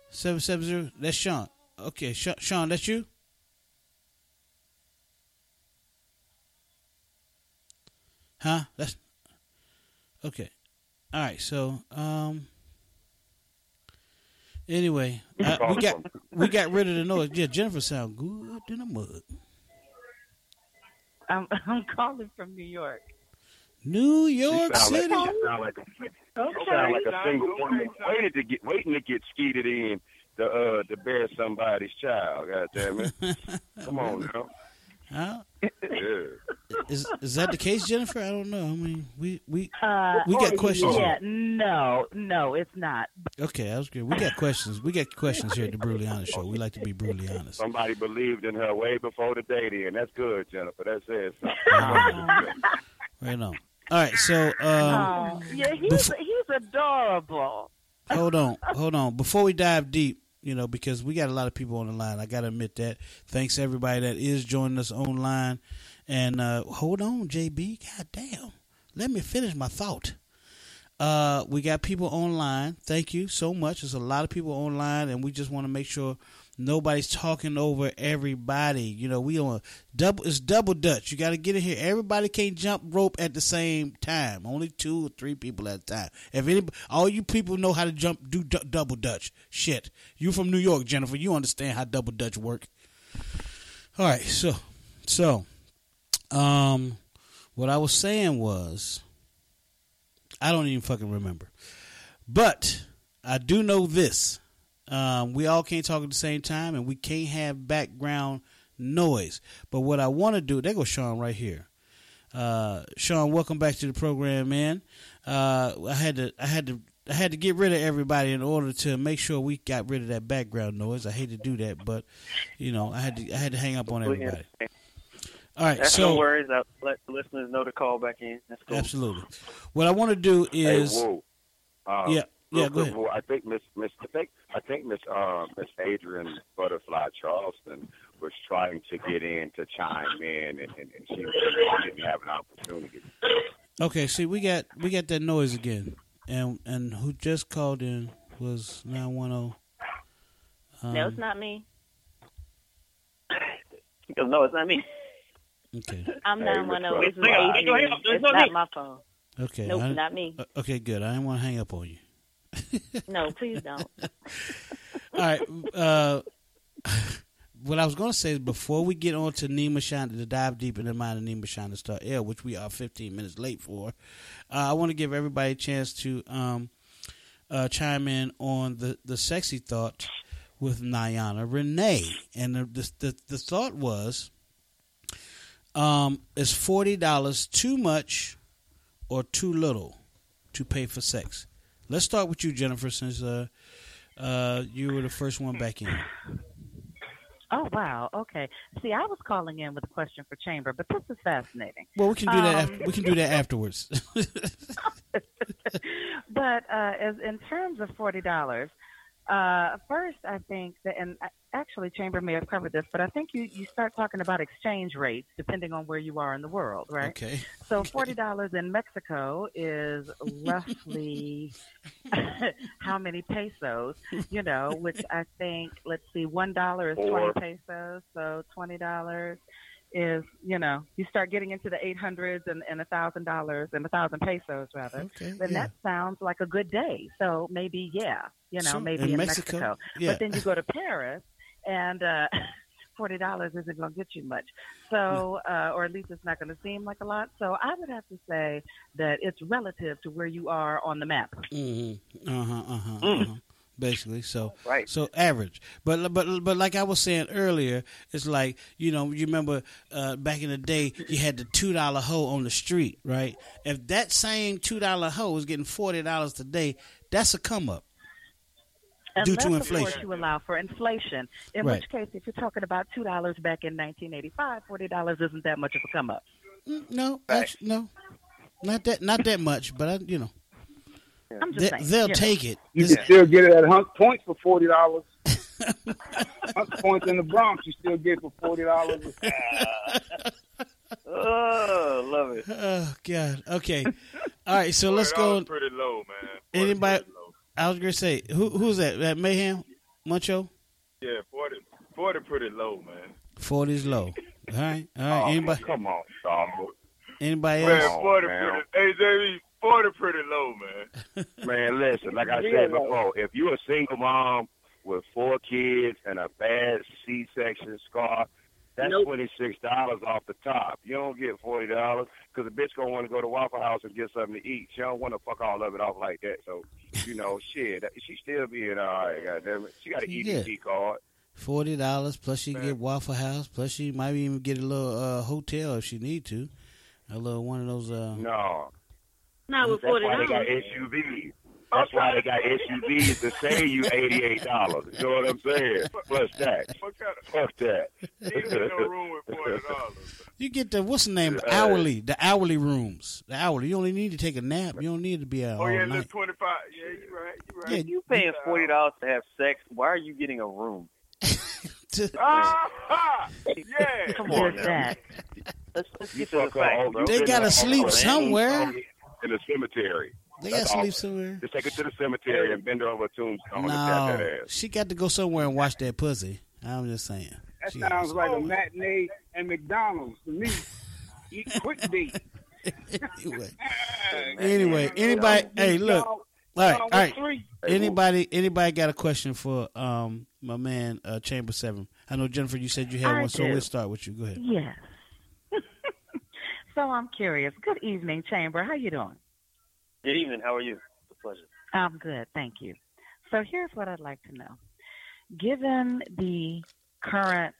seven seven zero. That's Shawn. Okay, Sh- Shawn, that's you? Huh? That's... Okay. All right, so... um. Anyway, uh, we got we got rid of the noise. Yeah, Jennifer sound good in the mud. I'm I'm calling from New York. New York City. Like, sound like a, okay. sound like a single woman waiting to get waiting to get skeeted in to uh to bear somebody's child. God damn it! Come on now. Huh? Yeah. Is is that the case, Jennifer? I don't know. I mean, we we uh, we got questions. Yeah, here. no, no, it's not. Okay, that was good. We got questions. We got questions here at the Brutally Honest Show. We like to be brutally honest. Somebody believed in her way before the day, and that's good, Jennifer. That says something. Right on. All right, so um, oh, yeah, he's before, he's adorable. Hold on, hold on. Before we dive deep. You know, because we got a lot of people on the line. I got to admit that. Thanks, everybody that is joining us online. And uh, hold on, J B. God damn. Let me finish my thought. Uh, we got people online. Thank you so much. There's a lot of people online, and we just want to make sure nobody's talking over everybody. You know, we on double. It's double Dutch. You got to get in here. Everybody can't jump rope at the same time. Only two or three people at a time. If any, all you people know how to jump, do d- double Dutch. Shit, you from New York, Jennifer? You understand how double Dutch work? All right, so, so, um, what I was saying was. I don't even fucking remember. But I do know this. Um, we all can't talk at the same time, and we can't have background noise. But what I want to do, there goes Shawn right here. Uh, Shawn, welcome back to the program, man. Uh, I had to, I had to, I had to get rid of everybody in order to make sure we got rid of that background noise. I hate to do that, but you know, I had to, I had to hang up on everybody. All right, that's so no worries. I'll let the listeners know to call back in. That's cool. Absolutely. What I want to do is, hey, whoa. Um, yeah, yeah, go ahead. Whoa. I think Miss Miss I think I think Miss um, Miss Adrian Butterfly Charleston was trying to get in to chime in, and, and, and she didn't have an opportunity. Okay, see, we got we got that noise again, and and who just called in was nine one zero. Um, no, it's not me. Because no, it's not me. Okay. I'm nine one zero. It's, it's, it's not my phone. Okay. Nope, not me. Okay, good. I didn't want to hang up on you. No, please don't. All right. Uh, what I was going to say is before we get on to Nima Shining, to dive deep in the mind of Nima Shining Star L, which we are fifteen minutes late for, uh, I want to give everybody a chance to um, uh, chime in on the, the sexy thought with Niana Renee. And the the, the, the thought was... Um, is forty dollars too much or too little to pay for sex? Let's start with you, Jennifer, since uh, uh, you were the first one back in. Oh, wow. Okay. See, I was calling in with a question for Chamber, but this is fascinating. Well, we can do um, that. After, we can do that afterwards. But uh, as in terms of forty dollars, uh, first I think that, and actually Chamber may have covered this, but I think you, you start talking about exchange rates depending on where you are in the world, right? Okay. So forty dollars in Mexico is roughly how many pesos, you know, which I think, let's see, one dollar is Four. twenty pesos, so twenty dollars is, you know, you start getting into the eight hundreds and a thousand dollars and a thousand pesos rather. Okay, then yeah. That sounds like a good day. So maybe, yeah, you know, so, maybe in Mexico. Mexico. Yeah. But then you go to Paris and uh, forty dollars isn't going to get you much. So, uh, or at least it's not going to seem like a lot. So I would have to say that it's relative to where you are on the map. Mm-hmm. Uh-huh, uh-huh, mm. uh-huh. Basically, so right. so average, but but but like I was saying earlier, it's like, you know, you remember uh, back in the day you had the two dollar hoe on the street, right? If that same two dollar hoe is getting forty dollars today, that's a come up. Unless, due to inflation. Of course, you allow for inflation. In right. which case, if you're talking about two dollars back in nineteen eighty-five, forty dollars isn't that much of a come up. Mm, no, right. actually, no, not that not that much, but I, you know. I'm just they, saying, they'll take know. It. You this can still get it at Hunt Points for forty dollars. Hunt Points in the Bronx, you still get it for forty dollars. Oh, love it. Oh God. Okay. All right. So let's go. Pretty low, man. Pretty anybody? Pretty low. I was gonna say, who who's that? That Mayhem, Muncho. Yeah, forty. Forty, pretty low, man. Forty's low. All right. All right. Oh, anybody? Come on, Tom. Anybody man, else? forty, man. Pretty. Hey, J B. Forty pretty low, man. Man, listen, like I said before, if you're a single mom with four kids and a bad C-section scar, that's nope. twenty-six dollars off the top. You don't get forty dollars because the bitch going to want to go to Waffle House and get something to eat. She don't want to fuck all of it off like that. So, you know, shit, she still being all right, goddammit. She got an E B T card. forty dollars plus she man. Get Waffle House, plus she might even get a little uh, hotel if she need to. A little one of those... Uh, no. Not with forty dollars. That's why they got S U Vs. That's why they got S U Vs to save you eighty-eight dollars. You know what I'm saying? Plus that. Fuck that. You get the what's the name? The hourly. The hourly rooms. The hourly. You only need to take a nap. You don't need to be out. Oh all yeah, night. twenty-five. Yeah, you right. You right. Yeah, you paying forty dollars to have sex? Why are you getting a room? Ah, yeah. Come on, that. Let's, let's get to the fact. They gotta sleep somewhere. In the cemetery. They got to sleep awesome. Somewhere. Just take her to the cemetery and bend her over a tombstone no, and tap that ass. She got to go somewhere and watch that pussy. I'm just saying. That she sounds like a matinee and McDonald's to me. Eat quick date. anyway. anyway, anybody, hey, look. All right, all right. Anybody, anybody got a question for um my man uh, Chamber Seven? I know, Jennifer, you said you had I one, do. So we'll start with you. Go ahead. Yeah. So I'm curious. Good evening, Chamber. How you doing? Good evening. How are you? It's a pleasure. I'm good. Thank you. So here's what I'd like to know. Given the current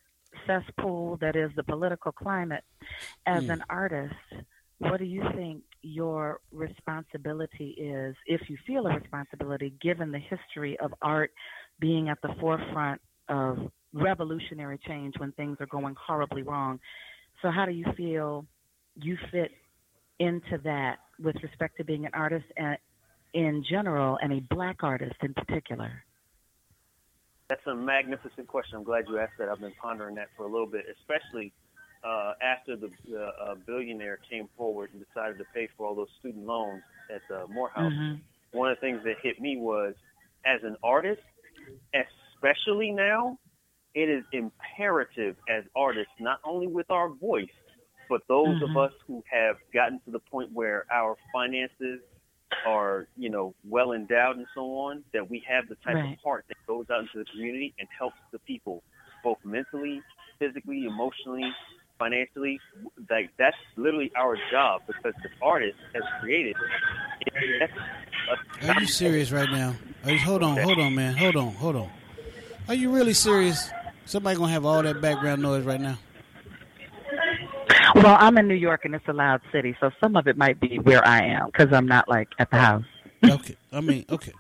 cesspool that is the political climate, as mm. an artist, what do you think your responsibility is, if you feel a responsibility, given the history of art being at the forefront of revolutionary change when things are going horribly wrong? So how do you feel... you fit into that with respect to being an artist at, in general and a black artist in particular? That's a magnificent question. I'm glad you asked that. I've been pondering that for a little bit, especially uh, after the uh, billionaire came forward and decided to pay for all those student loans at uh, Morehouse. Mm-hmm. One of the things that hit me was, as an artist, especially now, it is imperative as artists, not only with our voice, but those mm-hmm. of us who have gotten to the point where our finances are, you know, well endowed and so on, that we have the type right. of heart that goes out into the community and helps the people, both mentally, physically, emotionally, financially. Like, that's literally our job, because the artist has created it. Are you serious right now? Are you, hold on, hold on, man. Hold on, hold on. Are you really serious? Somebody going to have all that background noise right now. Well, I'm in New York, and it's a loud city, so some of it might be where I am, because I'm not, like, at the house. Okay. I mean, okay.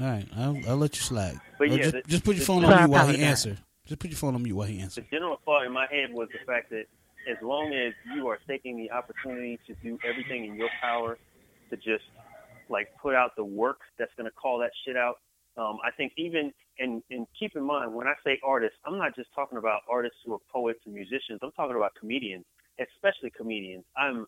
All right. I'll, I'll let you slide. But yeah, just, the, just put your phone on mute while he answers. Just put your phone on mute while he answers. The general thought in my head was the fact that as long as you are taking the opportunity to do everything in your power to just, like, put out the work that's going to call that shit out, um, I think even, and, and keep in mind, when I say artists, I'm not just talking about artists who are poets and musicians. I'm talking about comedians, especially comedians. I'm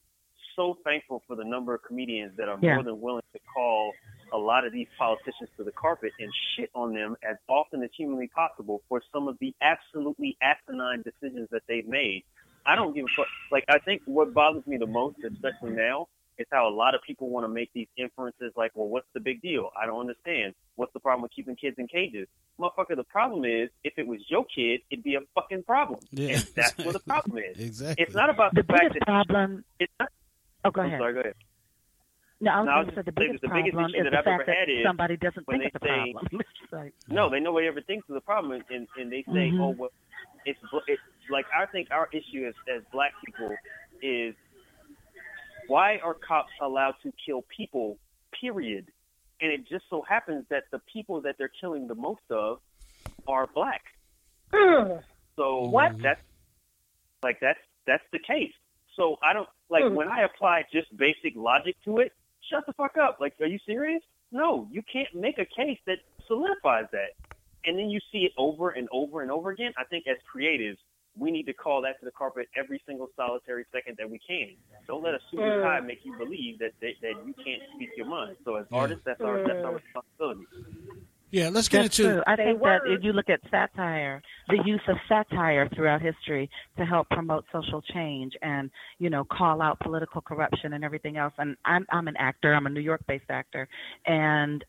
so thankful for the number of comedians that are yeah. more than willing to call a lot of these politicians to the carpet and shit on them as often as humanly possible for some of the absolutely asinine decisions that they've made. I don't give a fuck. Like, I think what bothers me the most, especially now, is how a lot of people want to make these inferences like, well, what's the big deal? I don't understand. What's the problem with keeping kids in cages? Motherfucker, the problem is, if it was your kid, it'd be a fucking problem. Yeah, and that's exactly. what the problem is. Exactly. It's not about the, the fact that... problem... It's not... Oh, go ahead. I'm sorry, go ahead. No, I was, no, I was going to say the biggest, the biggest problem issue is that I've ever had is somebody doesn't think it's a problem. Like, no, they nobody ever thinks it's a problem, and, and they say, mm-hmm. oh, well, it's, it's... Like, I think our issue as, as black people is... Why are cops allowed to kill people, period? And it just so happens that the people that they're killing the most of are black. Mm. So what? That's like that's that's the case. So I don't like mm. when I apply just basic logic to it. Shut the fuck up! Like, are you serious? No, you can't make a case that solidifies that. And then you see it over and over and over again. I think as creatives, we need to call that to the carpet every single solitary second that we can. Don't let a super tie make you believe that, that that you can't speak your mind. So as artists, that's our that's our responsibility. Yeah, let's get that's into true. I think that if you look at satire, the use of satire throughout history to help promote social change and, you know, call out political corruption and everything else. And I'm I'm an actor. I'm a New York-based actor, and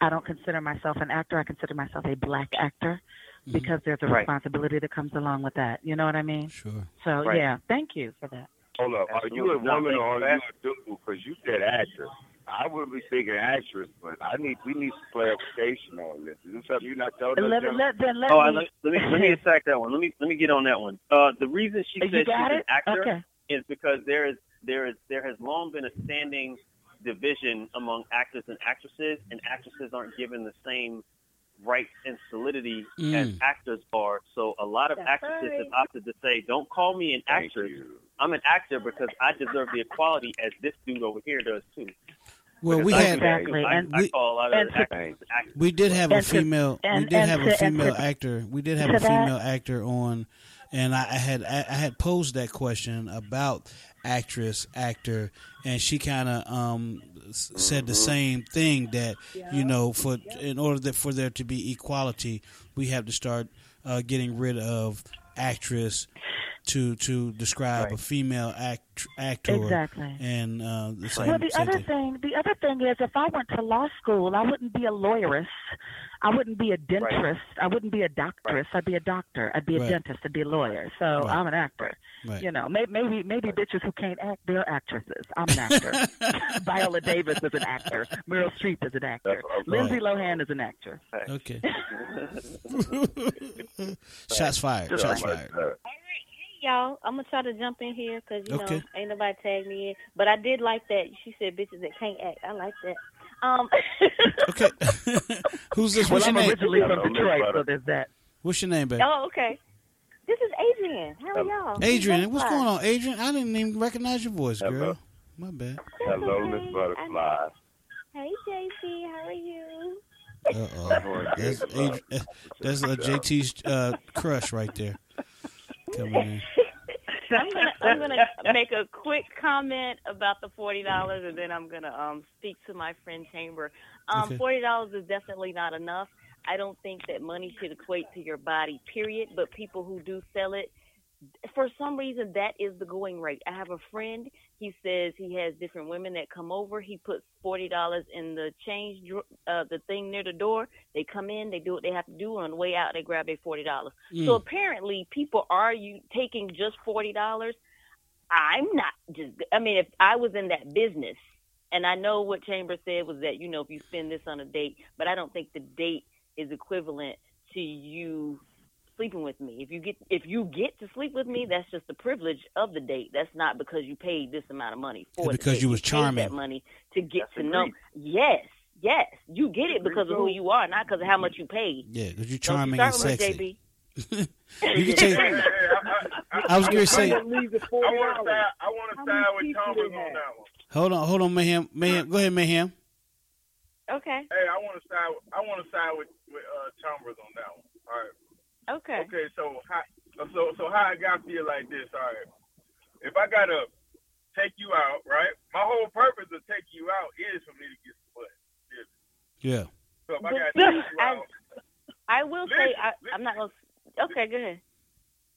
I don't consider myself an actor. I consider myself a black actor. Because there's a responsibility right. that comes along with that. You know what I mean? Sure. So, right. yeah, thank you for that. Hold up. Are you a woman or are you a dude? Because you said actress. I would be thinking actress, but I need we need some clarification on this. Is this something you're not telling us? Oh, I, let, let, me, let me attack that one. Let me let me get on that one. Uh, the reason she said she's it? an actor okay. is because there is there is there has long been a standing division among actors and actresses, and actresses aren't given the same rights and solidity mm. as actors are. So a lot of That's actresses right. have opted to say, don't call me an Thank actress. You. I'm an actor because I deserve the equality as this dude over here does too. Well, because we I had exactly. I, and, I, I call a lot of actors, actors. We did have a female. And, we did and, have and, a female and, actor. We did have a female that? actor on, and I, I had I, I had posed that question about actress, actor, and she kind of um, said the same thing that, you know, for in order that for there to be equality, we have to start uh, getting rid of actress to to describe right. a female act, actor. Exactly. And uh, the same, well, the same other thing. thing, the other thing is, if I went to law school, I wouldn't be a lawyeress. I wouldn't be a dentist. Right. I wouldn't be a doctoress. I'd be a doctor. I'd be a right. dentist. I'd be a lawyer. So right. I'm an actor. Right. You know, maybe maybe, maybe bitches who can't act, they're actresses. I'm an actor. Viola Davis is an actor. Meryl Streep is an actor. Lindsay right. Lohan is an actor. Okay. Shots fired. Just Shots like, fired. All right. Hey, y'all. I'm going to try to jump in here because, you okay. know, ain't nobody tagged me in. But I did like that. She said bitches that can't act. I like that. Um, okay. Who's this? Well, What's I'm your name? originally from Detroit, so there's that. What's your name, baby? Oh, okay. This is Adrian. How are y'all? Adrian, what's going on, Adrian? I didn't even recognize your voice, girl. Hello. My bad. Hello, Miss okay. Butterfly. Hey, J C, how are you? Uh-oh. That's, Adrian, that's uh, J T's uh, crush right there. Come on. I'm gonna, I'm gonna make a quick comment about the forty dollars, and then I'm gonna um, speak to my friend Chamber. Um, okay. forty dollars is definitely not enough. I don't think that money should equate to your body, period. But people who do sell it, for some reason, that is the going rate. I have a friend. He says he has different women that come over. He puts forty dollars in the change, uh, the thing near the door. They come in, they do what they have to do. On the way out, they grab their forty dollars. Mm. So apparently, people are you taking just forty dollars. I'm not just, I mean, if I was in that business, and I know what Chamber said was that, you know, if you spend this on a date, but I don't think the date is equivalent to you sleeping with me. If you get if you get to sleep with me, that's just the privilege of the date. That's not because you paid this amount of money for it. Because you was charming. You paid that money to get that's to know. Yes, Yes, you get it because of who you are, not because of how much you paid. Yeah, because you're trying to make it sexy. you can take, hey, I, I, I was going to say. I want to side with Thomas on that one. Hold on, hold on, Mayhem. Mayhem, go ahead, Mayhem. Okay. Hey, I want to side. I want to side with with uh, Chambers on that one. All right. Okay. Okay. So how so so how I got to you like this? All right. If I gotta take you out, right? My whole purpose of taking you out is for me to get some butt. Yeah. So if I gotta take you out, I, I will listen, say I, I'm not gonna. Okay, go ahead.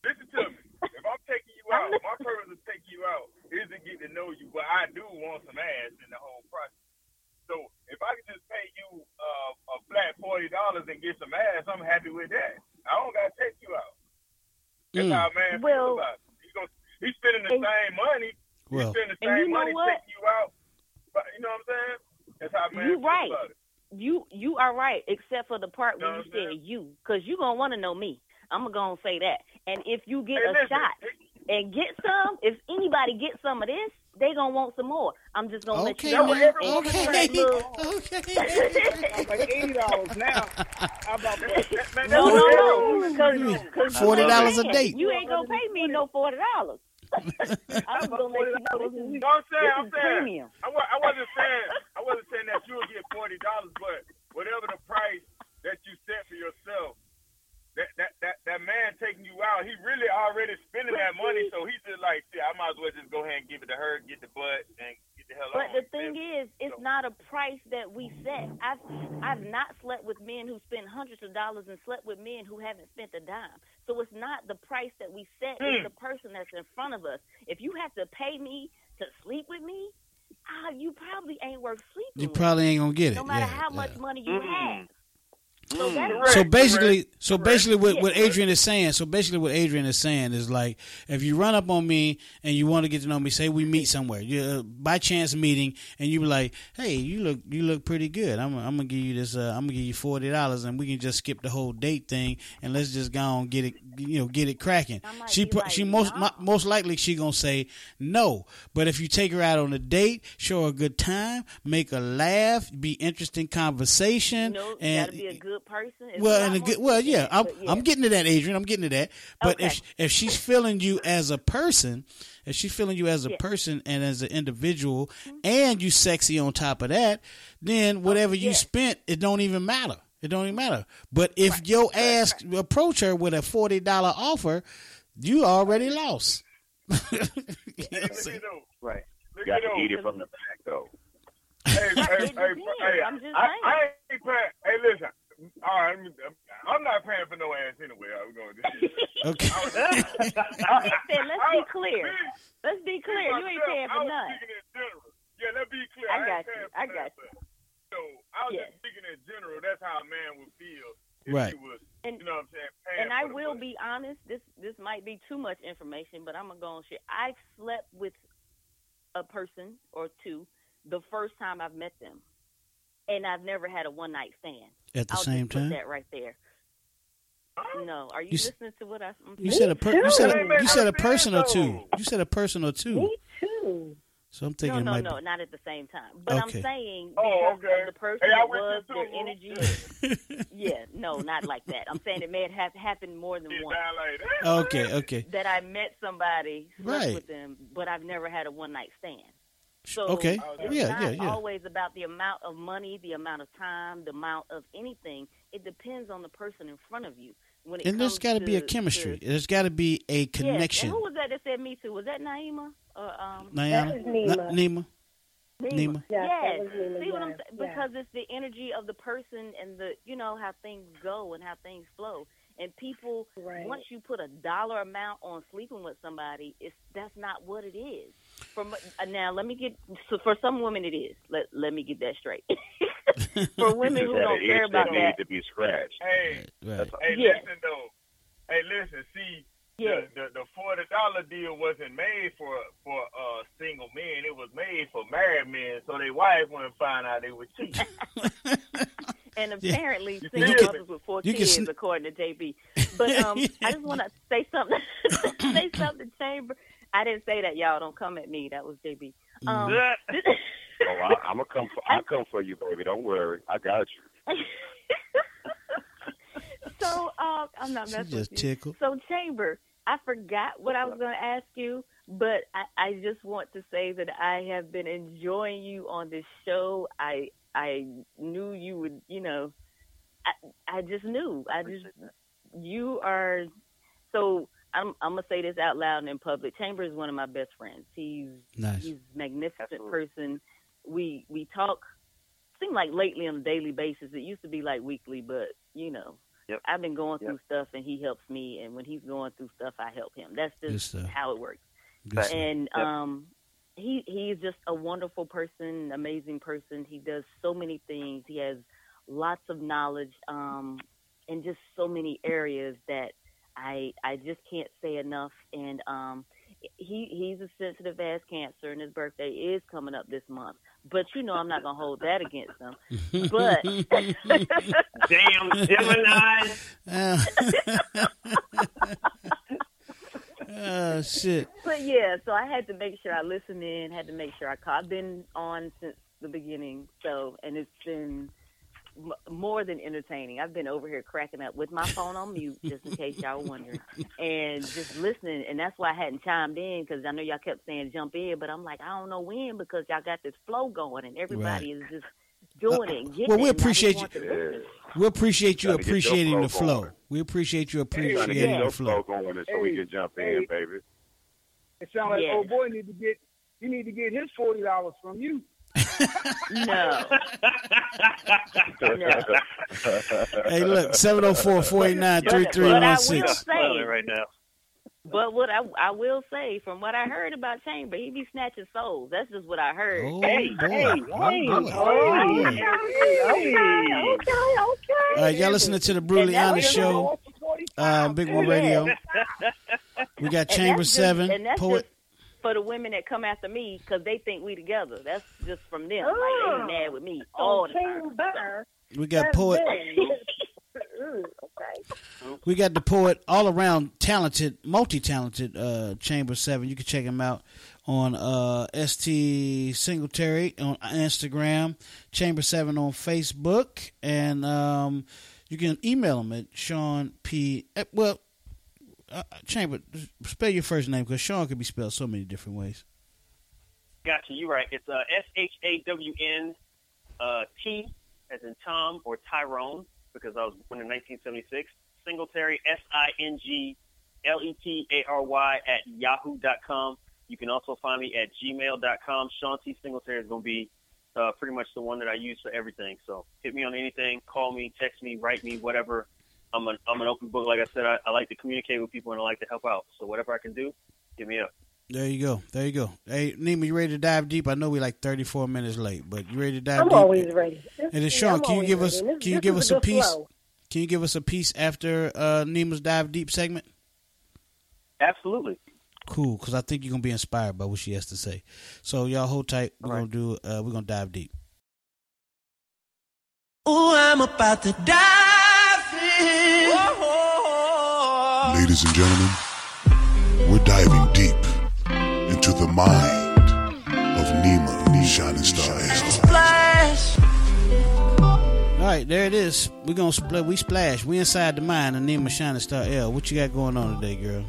Listen to me. If I'm taking you out, my purpose of taking you out isn't getting to know you, but I do want some ass in the whole process. So if I can just pay you uh, a flat forty dollars and get some ass, I'm happy with that. I don't got to take you out. That's mm. how a man well, feels about it. He's, gonna, he's spending the and, same money. Well, he's spending the same money taking you out. But you know what I'm saying? That's how a man feels right. about it. You you are right, except for the part where you, know you said you, because you're going to want to know me. I'm going to say that. And if you get hey, a listen, shot and get some, if anybody gets some of this, they going to want some more. I'm just going to okay, let you know. Okay, okay, okay. I'm like eighty dollars now. I'm about to no, no, no. Cause, cause forty dollars a date. You ain't going to pay me no forty dollars. I'm going to let you know this is, no, I'm saying, this is I'm saying, premium. I, I, wasn't saying, I wasn't saying that you would get forty dollars, but whatever the price that you set for yourself, That, that that that man taking you out, he really already spending that money, so he's just like, see, I might as well just go ahead and give it to her, get the butt, and get the hell out. But the thing is, it's not a price that we set. I've I've not slept with men who spend hundreds of dollars and slept with men who haven't spent a dime. So it's not the price that we set. Mm. It's the person that's in front of us. If you have to pay me to sleep with me, ah, you probably ain't worth sleeping You with. probably ain't going to get it. No matter yeah, how yeah. much money you mm. have. So, correct, so basically, correct, so basically, correct. what what Adrian is saying, so basically, what Adrian is saying is like, if you run up on me and you want to get to know me, say we meet somewhere, you by chance meeting, and you be like, hey, you look you look pretty good. I'm I'm gonna give you this. Uh, I'm gonna give you forty dollars, and we can just skip the whole date thing, and let's just go on get it, you know, get it cracking. She pro- like, she most no. m- most likely she gonna say no. But if you take her out on a date, show her a good time, make her laugh, be interesting conversation, you know, and gotta be a good person. It's well, and a good, well, yeah, I'm, yeah. I'm getting to that, Adrian. I'm getting to that. But okay. if if she's feeling you as a person, if she's feeling you as a yeah. person and as an individual, mm-hmm. and you sexy on top of that, then whatever oh, yeah. you spent, it don't even matter. It don't even matter. But if right. your ass right. approach her with a forty dollar offer, you already lost. you know right. You got to eat it from the back, though. hey, hey, hey, hey, I'm just I, I ain't playing. Hey, listen. All right, I'm not paying for no ass anyway. I'm going to do this. Okay. Was, said, let's I, be clear. I, let's be clear. Myself, you ain't paying for none. Yeah, let's be clear. I, I got you. I got you. So I was yes. just speaking in general. That's how a man would feel if right. he was, and, you know what I'm saying, paying and I will money. be honest. This this might be too much information, but I'm going to go on shit. I've slept with a person or two the first time I've met them. And I've never had a one night stand. At the I'll same just put time, that right there. No, are you, you listening to what I? I'm you said a per, you said a, you said a person or two. You said a person or two. Me too. So I'm thinking. No, no, no, be... not at the same time. But okay. I'm saying, oh, okay. the person hey, was their energy. yeah, no, not like that. I'm saying it may have happened more than once. Okay, okay. That I met somebody, slept right. with them, but I've never had a one night stand. So okay. it's yeah, not yeah, yeah. always about the amount of money, the amount of time, the amount of anything. It depends on the person in front of you. When it and comes there's got to be a chemistry. To, there's got to be a connection. Yes. And who was that that said me too? Was that Naima? Or, um, that was Nima. Na- Nima. Nima. Nima. Yes. yes. Nima, See yes. what I'm saying? Because yes. it's the energy of the person and the you know how things go and how things flow. And people, right. once you put a dollar amount on sleeping with somebody, it's that's not what it is. From now, let me get so for some women it is. Let let me get that straight. For women who don't care about that, need to be scratched. Hey, right. hey, yeah. listen though. Hey, listen. See, yeah. the, the the forty dollar deal wasn't made for for uh, single men. It was made for married men, so their wives wouldn't find out they were cheating. And apparently, yeah. single can, mothers with four kids, sn- according to J B. But um, yeah. I just want to say something. say something, Chamber. I didn't say that, y'all. Don't come at me. That was J B. Um, Oh, I, I'm gonna come. For, I'll come for you, baby. Don't worry. I got you. So uh, I'm not messing with you. Tickled. So Chamber, I forgot what I was going to ask you, but I, I just want to say that I have been enjoying you on this show. I I knew you would. You know, I I just knew. I just you are. So I'm I'm gonna say this out loud and in public. Chamber is one of my best friends. He's nice. He's a magnificent Absolutely. person. We we talk. Seem like lately on a daily basis. It used to be like weekly, but you know. Yep. I've been going through yep. stuff, and he helps me. And when he's going through stuff, I help him. That's just how it works. Good and yep. um, he he's just a wonderful person, amazing person. He does so many things. He has lots of knowledge um, in just so many areas that I I just can't say enough. And um, he he's a sensitive ass cancer, and his birthday is coming up this month. But, you know, I'm not going to hold that against them. But. Damn Gemini. Oh, uh, shit. But, yeah, so I had to make sure I listen in, had to make sure I caught. I've been on since the beginning, so, and it's been m- more than entertaining. I've been over here cracking up with my phone on mute, just in case y'all wondering, and just listening. And that's why I hadn't chimed in, because I know y'all kept saying jump in, but I'm like, I don't know when, because y'all got this flow going and everybody right. is just doing uh, it. Well, we appreciate you. Yeah. We appreciate you appreciating the flow. Going. We appreciate you appreciating hey, the flow. Going so hey, we can jump hey. in, baby. It sounds like yeah. old boy need to get. He need to get his forty dollars from you. No. No. Hey, look, seven oh four, four eight nine, three three one six. Right now. But what I, I will say, from what I heard about Chamber, he be snatching souls. That's just what I heard. Oh, hey, boy. hey, hey, oh, hey, hey. Okay, okay, okay. All right, y'all listening to the Bruliana Show, uh, Big Woo Radio. We got Chamber just, Seven, and that's poet. For the women that come after me, because they think we together. That's just from them. Oh, like, they mad with me all the time. We got poet. Okay. We got the poet, all around talented, multi-talented uh, Chamber Seven. You can check him out on uh, S T Singletary on Instagram, Chamber Seven on Facebook, and um, you can email him at Shawn P. Well. Uh, Chamber, spell your first name, because Shawn could be spelled so many different ways. Gotcha, you're right. It's uh, S H A W N uh, T as in Tom or Tyrone, because I was born in nineteen seventy-six. Singletary, S I N G L E T A R Y at yahoo dot com. You can also find me at gmail dot com. Shawn T. Singletary is going to be uh, pretty much the one that I use for everything. So hit me on anything, call me, text me, write me, whatever. I'm an, I'm an open book. Like I said, I, I like to communicate with people and I like to help out. So whatever I can do, give me up. There you go. There you go. Hey, Nima, you ready to dive deep? I know we're like thirty-four minutes late, but you ready to dive I'm deep? I'm always ready. And then, Shawn, can you give ready. us this, can you give us a, a piece? Flow. Can you give us a piece after uh, Nima's dive deep segment? Absolutely. Cool, because I think you're gonna be inspired by what she has to say. So y'all hold tight. We're All gonna right. do. Uh, we're gonna dive deep. Oh, I'm about to dive. Ladies and gentlemen, we're diving deep into the mind of Nima Shining Star L. All right, there it is. We're going to spl- we splash. We inside the mind of Nima Shining Star L. What you got going on today, girl?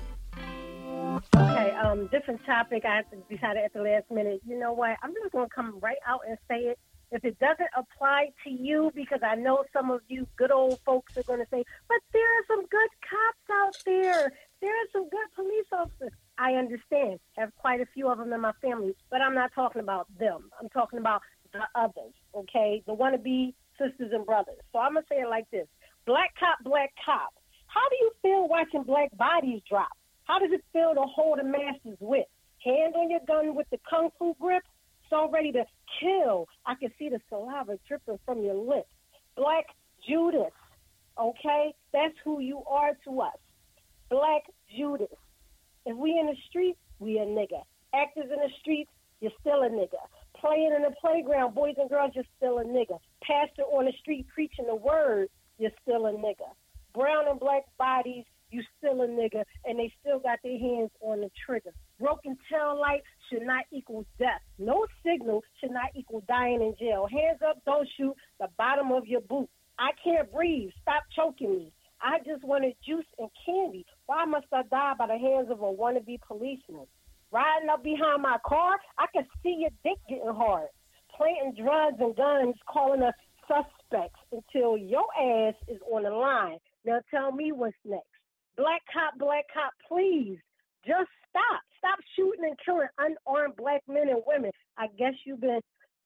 Okay, um, different topic. I decided at the last minute, you know what? I'm just going to come right out and say it. If it doesn't apply to you, because I know some of you good old folks are going to say, but there are some good cops out there. There are some good police officers. I understand. I have quite a few of them in my family, but I'm not talking about them. I'm talking about the others, okay? The wannabe sisters and brothers. So I'm going to say it like this. Black cop, black cop. How do you feel watching black bodies drop? How does it feel to hold a master's whip? Hand on your gun with the kung fu grip? So ready to kill. I can see the saliva dripping from your lips. Black Judas, okay? That's who you are to us. Black Judas. If we in the streets, we a nigga. Actors in the streets, you're still a nigga. Playing in the playground, boys and girls, you're still a nigga. Pastor on the street preaching the word, you're still a nigga. Brown and black bodies, you still a nigga, and they still got their hands on the trigger. broken tail light should not equal death. No signal should not equal dying in jail. Hands up, don't shoot, the bottom of your boot. I can't breathe, stop choking me. I just wanted juice and candy. Why must I die by the hands of a wannabe policeman? Riding up behind my car, I can see your dick getting hard. Planting drugs and guns, calling us suspects until your ass is on the line. Now tell me what's next. Black cop, black cop, please, just stop. Stop shooting and killing unarmed black men and women. I guess you've been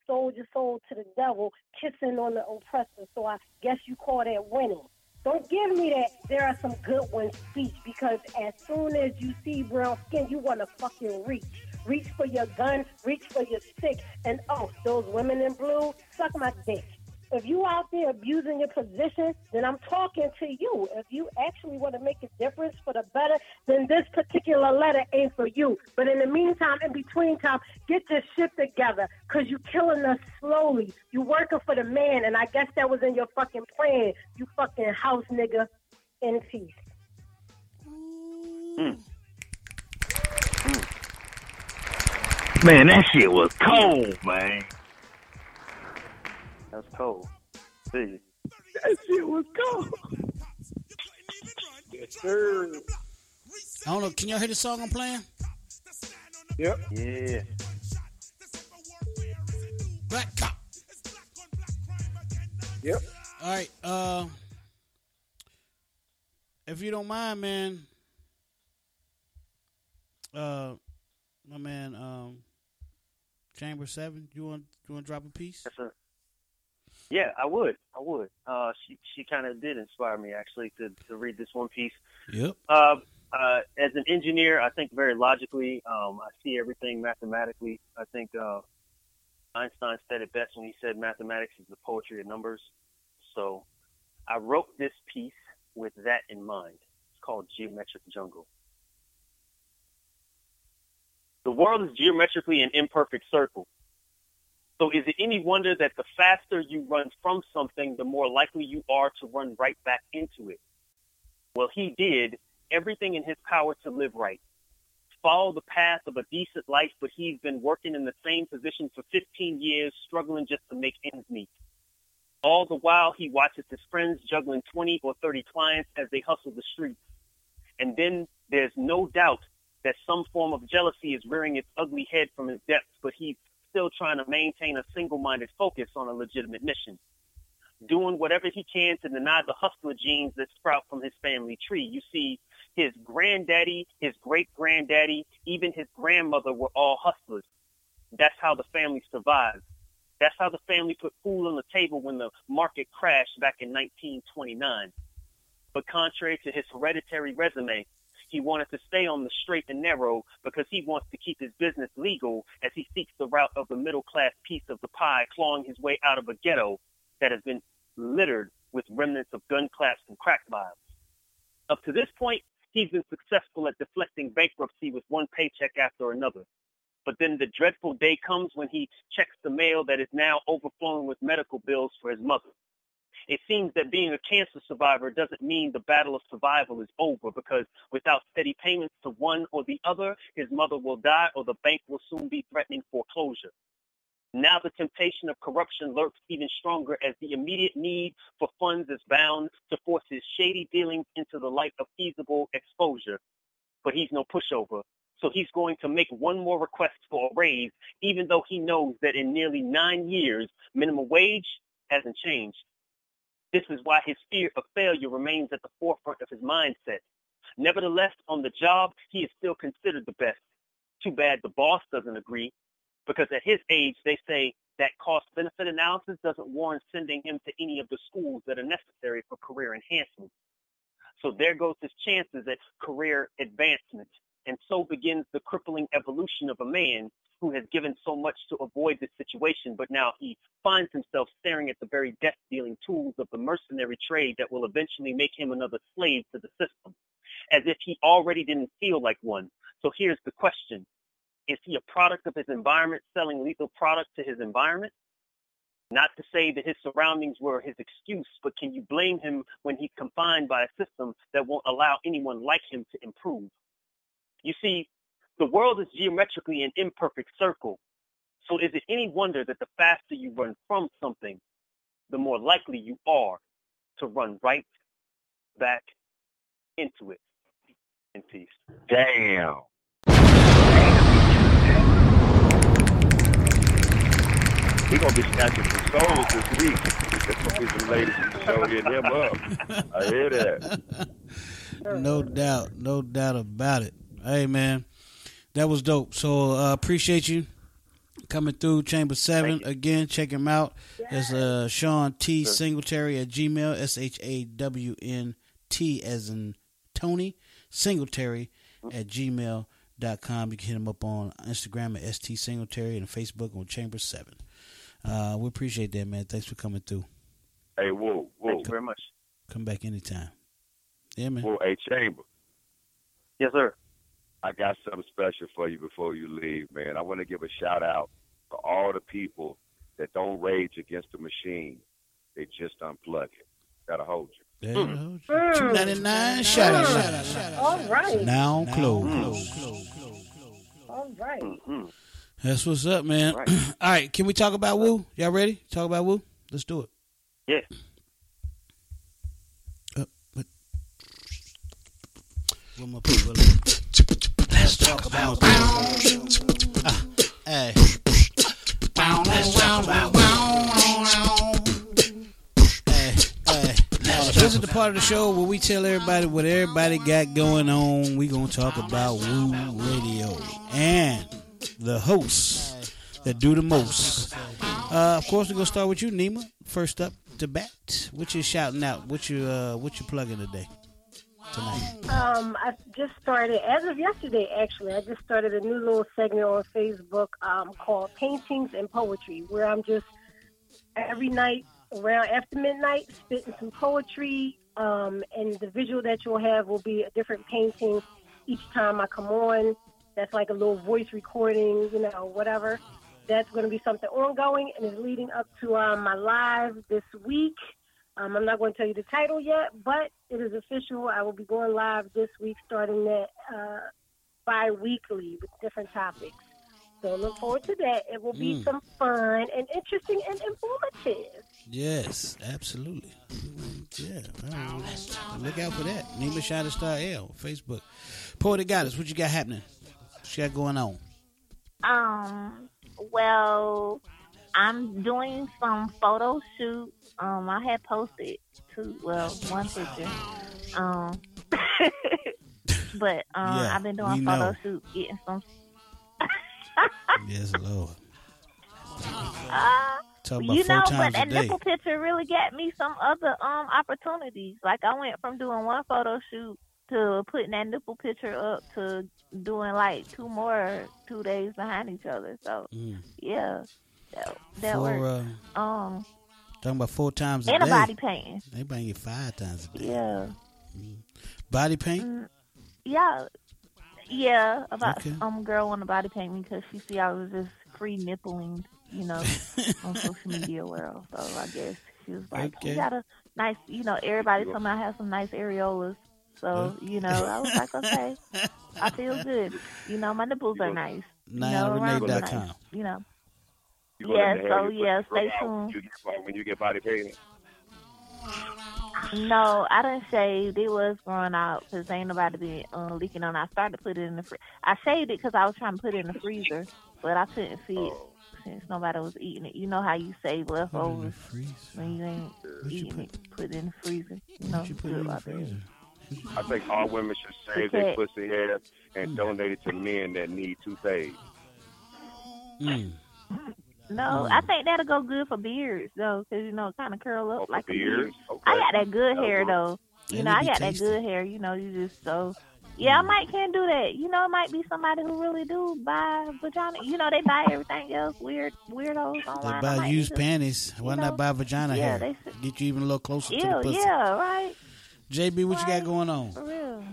sold your soul to the devil, kissing on the oppressor, so I guess you call that winning. Don't give me that there are some good ones speech, because as soon as you see brown skin, you want to fucking reach. Reach for your gun, reach for your stick, and oh, those women in blue, suck my dick. If you out there abusing your position, then I'm talking to you. If you actually want to make a difference for the better, then this particular letter ain't for you. But in the meantime, in between time, get your shit together, because you killing us slowly. You working for the man, and I guess that was in your fucking plan. You fucking house nigga. In peace. Mm. Mm. Man, that shit was cold, man. That's cold. See, that shit was cold. Yes, sir. I don't know. Can y'all hear the song I'm playing? Yep. Yeah. Black cop. Yep. All right. Uh, if you don't mind, man. Uh, my man, um, Chamber Seven. You want you want to drop a piece? Yes, sir. Yeah, I would. I would. Uh, she she kind of did inspire me, actually, to, to read this one piece. Yep. Uh, uh, as an engineer, I think very logically. Um, I see everything mathematically. I think uh, Einstein said it best when he said mathematics is the poetry of numbers. So I wrote this piece with that in mind. It's called Geometric Jungle. The world is geometrically an imperfect circle. So is it any wonder that the faster you run from something, the more likely you are to run right back into it? Well, he did everything in his power to live right. Follow the path of a decent life, but he's been working in the same position for fifteen years, struggling just to make ends meet. All the while, he watches his friends juggling twenty or thirty clients as they hustle the streets. And then there's no doubt that some form of jealousy is rearing its ugly head from his depths, but he's still trying to maintain a single-minded focus on a legitimate mission, doing whatever he can to deny the hustler genes that sprout from his family tree. You see, his granddaddy, his great-granddaddy, even his grandmother were all hustlers. That's how the family survived. That's how the family put food on the table when the market crashed back in nineteen twenty-nine. But contrary to his hereditary resume, he wanted to stay on the straight and narrow because he wants to keep his business legal as he seeks the route of the middle-class piece of the pie, clawing his way out of a ghetto that has been littered with remnants of gun claps and crack violence. Up to this point, he's been successful at deflecting bankruptcy with one paycheck after another. But then the dreadful day comes when he checks the mail that is now overflowing with medical bills for his mother. It seems that being a cancer survivor doesn't mean the battle of survival is over, because without steady payments to one or the other, his mother will die or the bank will soon be threatening foreclosure. Now the temptation of corruption lurks even stronger as the immediate need for funds is bound to force his shady dealings into the light of feasible exposure. But he's no pushover, so he's going to make one more request for a raise, even though he knows that in nearly nine years, minimum wage hasn't changed. This is why his fear of failure remains at the forefront of his mindset. Nevertheless, on the job, he is still considered the best. Too bad the boss doesn't agree, because at his age, they say that cost-benefit analysis doesn't warrant sending him to any of the schools that are necessary for career enhancement. So there goes his chances at career advancement, and so begins the crippling evolution of a man who has given so much to avoid this situation, but now he finds himself staring at the very death-dealing tools of the mercenary trade that will eventually make him another slave to the system, as if he already didn't feel like one. So here's the question. Is he a product of his environment selling lethal products to his environment? Not to say that his surroundings were his excuse, but can you blame him when he's confined by a system that won't allow anyone like him to improve? You see, The world is geometrically an imperfect circle, so is it any wonder that the faster you run from something, the more likely you are to run right back into it. In peace. Damn. We're going to be snatching some souls this week. There's going to be some ladies who are showing them up. I hear that. No doubt. No doubt about it. Hey, man. That was dope. So I uh, appreciate you coming through Chamber seven. Again, check him out. It's uh, Shawn T. Singletary at Gmail, S H A W N T as in Tony, Singletary at gmail dot com. You can hit him up on Instagram at S T Singletary and Facebook on Chamber seven. Uh, we appreciate that, man. Thanks for coming through. Hey, whoa, whoa. Thank you very much. Come back anytime. Yeah, man. Whoa, hey, Chamber. Yes, sir. I got something special for you before you leave, man. I want to give a shout out to all the people that don't rage against the machine. They just unplug it. Gotta hold you. Mm. Mm. two ninety-nine, shout out, shout out, shout out. All right. Now, now close. Close. Close. Close. Close. All right. Mm-hmm. That's what's up, man. All right. All right. Can we talk about Woo? Y'all ready? Talk about Woo? Let's do it. Yeah. Uh, but... One more people. Let's talk about Woo. Uh, hey. Let's talk about Woo. Hey, hey. This is the part of the show where we tell everybody what everybody got going on. We're going to talk about Woo Radio. And... the hosts that do the most. Uh, of course, we're gonna start with you, Nima. First up to bat. What you shouting out? What you uh, what you plugging today? Tonight. Um, I just started as of yesterday. Actually, I just started a new little segment on Facebook um, called Paintings and Poetry, where I'm just every night around after midnight spitting some poetry, um, and the visual that you'll have will be a different painting each time I come on. That's like a little voice recording, you know, whatever. That's going to be something ongoing and is leading up to um, my live this week. Um, I'm not going to tell you the title yet, but it is official. I will be going live this week, starting that uh, bi-weekly with different topics. So look forward to that. It will be mm. some fun and interesting and informative. Yes, absolutely. Yeah. Wow. Look out for that. Nima Shining Star L, Facebook. Porter Decals, what you got happening? What you got going on? Um, well, I'm doing some photo shoot. Um, I had posted two, well, one picture. Um, but um, yeah, I've been doing photo know. shoot, getting some. Yes, Lord. Uh, Talk about you four know, times but that nipple picture really got me some other um opportunities. Like I went from doing one photo shoot to putting that nipple picture up to doing like two more two days behind each other. So mm. yeah, that, that four, works. Uh, um, talking about four times a day. And a body painting. They bring it five times a day. Yeah. Mm. Body paint. Mm, yeah, yeah. About okay. um girl want to body paint me because she see I was just free nippling, you know, on social media world. So I guess she was like, okay. "You got a nice, you know, everybody somehow has some nice areolas." So, you know, I was like, okay, I feel good. You know, my nipples are nice. Niana Renee dot com. You know. You yeah, so, yeah, stay tuned. When you get body painted? No, I didn't shave. It was growing out because ain't nobody been uh, leaking on. I started to put it in the freezer. I shaved it because I was trying to put it in the freezer, but I couldn't see it since nobody was eating it. You know how you save leftovers when you ain't What'd eating you put? it. Put it in the freezer. You know, you put it in the freezer? That. I think all women should shave their pussy hair and donate it to men that need touthpaste. Mm. No, mm. I think that'll go good for beards, though, because, you know, it kind of curl up oh, like beards. a beard. Okay. I got that good That'll hair, work. though. You and know, I got tasty. that good hair. You know, you just so... Yeah, I might can do that. You know, it might be somebody who really do buy vagina. You know, they buy everything else, weird weirdos online. They buy used panties. Why know? not buy vagina yeah, hair? They get you even a little closer Ew, to the pussy. Yeah, right. J B, what you got going on? For real.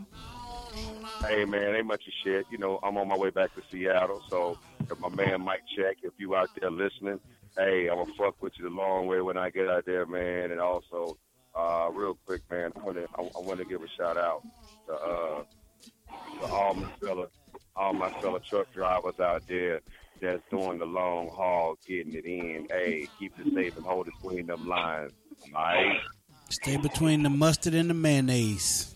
Hey, man, ain't much of shit. You know, I'm on my way back to Seattle, so if my man Mike Check, if you out there listening, hey, I'm going to fuck with you the long way when I get out there, man. And also, uh, real quick, man, I want to I, I want to give a shout out to, uh, to all my fellas all my fellow truck drivers out there that's doing the long haul, getting it in. Hey, keep it safe and hold it between them lines. All right? Stay between the mustard and the mayonnaise.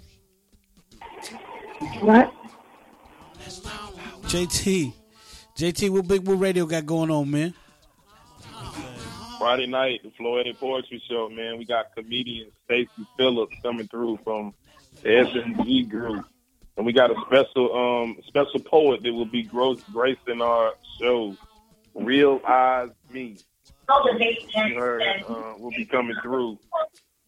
What? J T. J T, what Big Woo Radio got going on, man? Friday night, the Florida Poetry Show, man. We got comedian Stacey Phillips coming through from the S and G group. And we got a special um, special poet that will be gracing our show, Real Eyes Me. Her, uh, will be coming through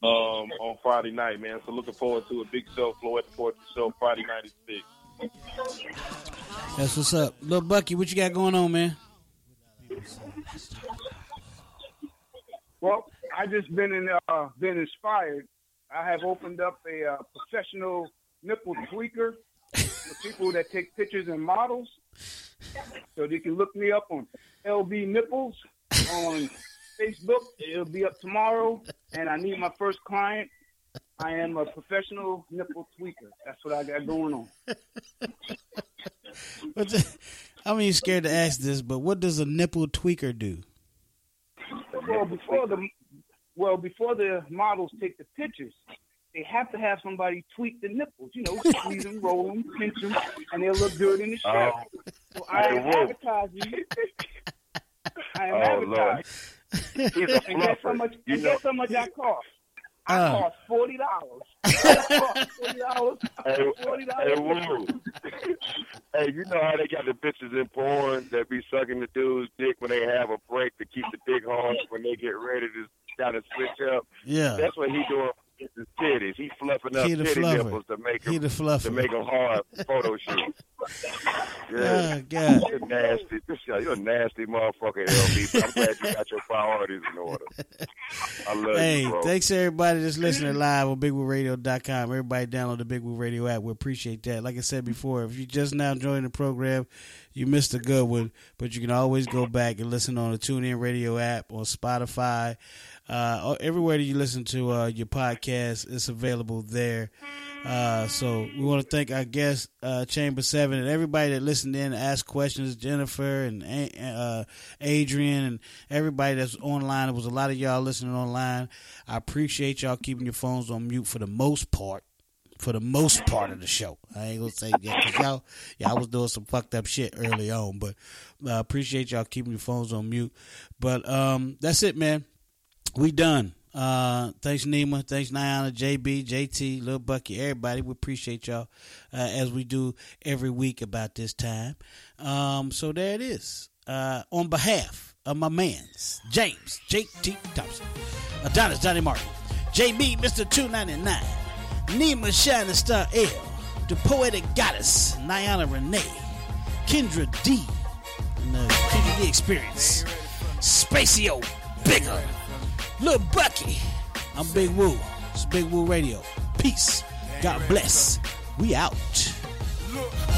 um, on Friday night, man. So looking forward to a big show, Florida Poetry Show, Friday night at six. That's what's up. Lil Bucky, what you got going on, man? Well, I just been in, uh, been inspired. I have opened up a uh, professional nipple tweaker for people that take pictures and models. So they can look me up on L B Nipples on Facebook. It'll be up tomorrow. And I need my first client. I am a professional nipple tweaker. That's what I got going on. I'm even scared to ask this, but what does a nipple tweaker do? Well, before the well, before the models take the pictures, they have to have somebody tweak the nipples. You know, squeeze them, roll them, pinch them, and they'll look good in the shot. Oh. So I am advertising. I am oh, advertising. And guess how much? And guess how much I cost? I uh. cost forty dollars. Forty dollars. Forty dollars. Hey, hey, you know how they got the bitches in porn that be sucking the dude's dick when they have a break to keep the dick hard when they get ready to kind of switch up. Yeah, that's what he doing with his titties. He fluffing up he titty fluffer. nipples to make them to make them hard photo shoot. Yeah, oh, God. You're nasty. You're a nasty motherfucker, L B. I'm glad you got your priorities in order. I love hey, you, bro. Thanks to everybody that's listening live on Big Woo Radio dot com. Everybody download the Big Woo Radio app. We appreciate that. Like I said before, if you just now joined the program, you missed a good one, but you can always go back and listen on the TuneIn Radio app, on Spotify, uh, everywhere that you listen to uh, your podcast, it's available there. Uh, so we want to thank our guest, uh, Chamber Seven, and everybody that listened in, asked questions, Jennifer and uh, Adrian, and everybody that's online. It was a lot of y'all listening online. I appreciate y'all keeping your phones on mute for the most part. For the most part of the show, I ain't gonna say yeah, cause y'all. Yeah, I was doing some fucked up shit early on, but I uh, appreciate y'all keeping your phones on mute. But um, that's it, man. We done. Uh, thanks Nima, thanks Niana, J B, J T, Lil Bucky, everybody. We appreciate y'all uh, as we do every week about this time. Um, so there it is. Uh, on behalf of my mans, James, J T Thompson, Adonis, Johnny Martin, J B, Mister two ninety-nine, Nima Shining Star L, the Poetic Goddess, Niana Renee, Kendra D, and the Kendra D Experience, Spacio Bigger, Lil Bucky. I'm Big Woo. It's Big Woo Radio. Peace. God bless. We out.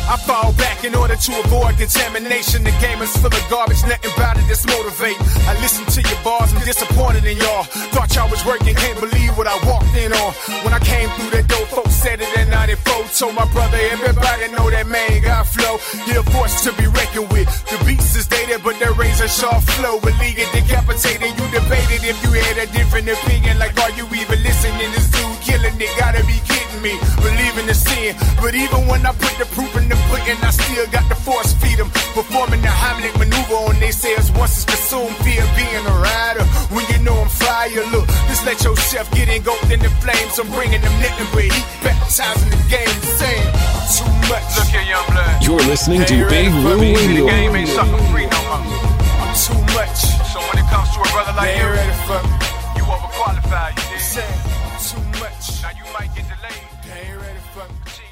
I fall back in order to avoid contamination. The game is full of garbage, nothing about it that's motivate. I listen to your bars, I'm disappointed in y'all. Thought y'all was working, can't believe what I walked in on. When I came through that door, folks said it in ninety-four. Told my brother, everybody know that man got flow. You're a force to be reckoned with. The beats is dated, but their razor sharp flow. Illegal decapitating, you debated if you had a different opinion. Like, are you even listening? This dude killing it, gotta be kidding me. Believing the sin, but even when I put the proof in the pudding, I still got the force feed them. Performing the Heimlich maneuver on they says once it's consumed, fear being a rider. When you know I'm flyer, look, just let your chef get engulfed in the flames. I'm bringing them nothing but heat, baptizing the game the same. Too much. Look here, young blood. You're listening to Big Woo Radio. The game ain't something free no more. I'm too much. So when it comes to a brother like you, ready for me. You overqualified, you did. Too much. Now you might get delayed. They ain't ready for me.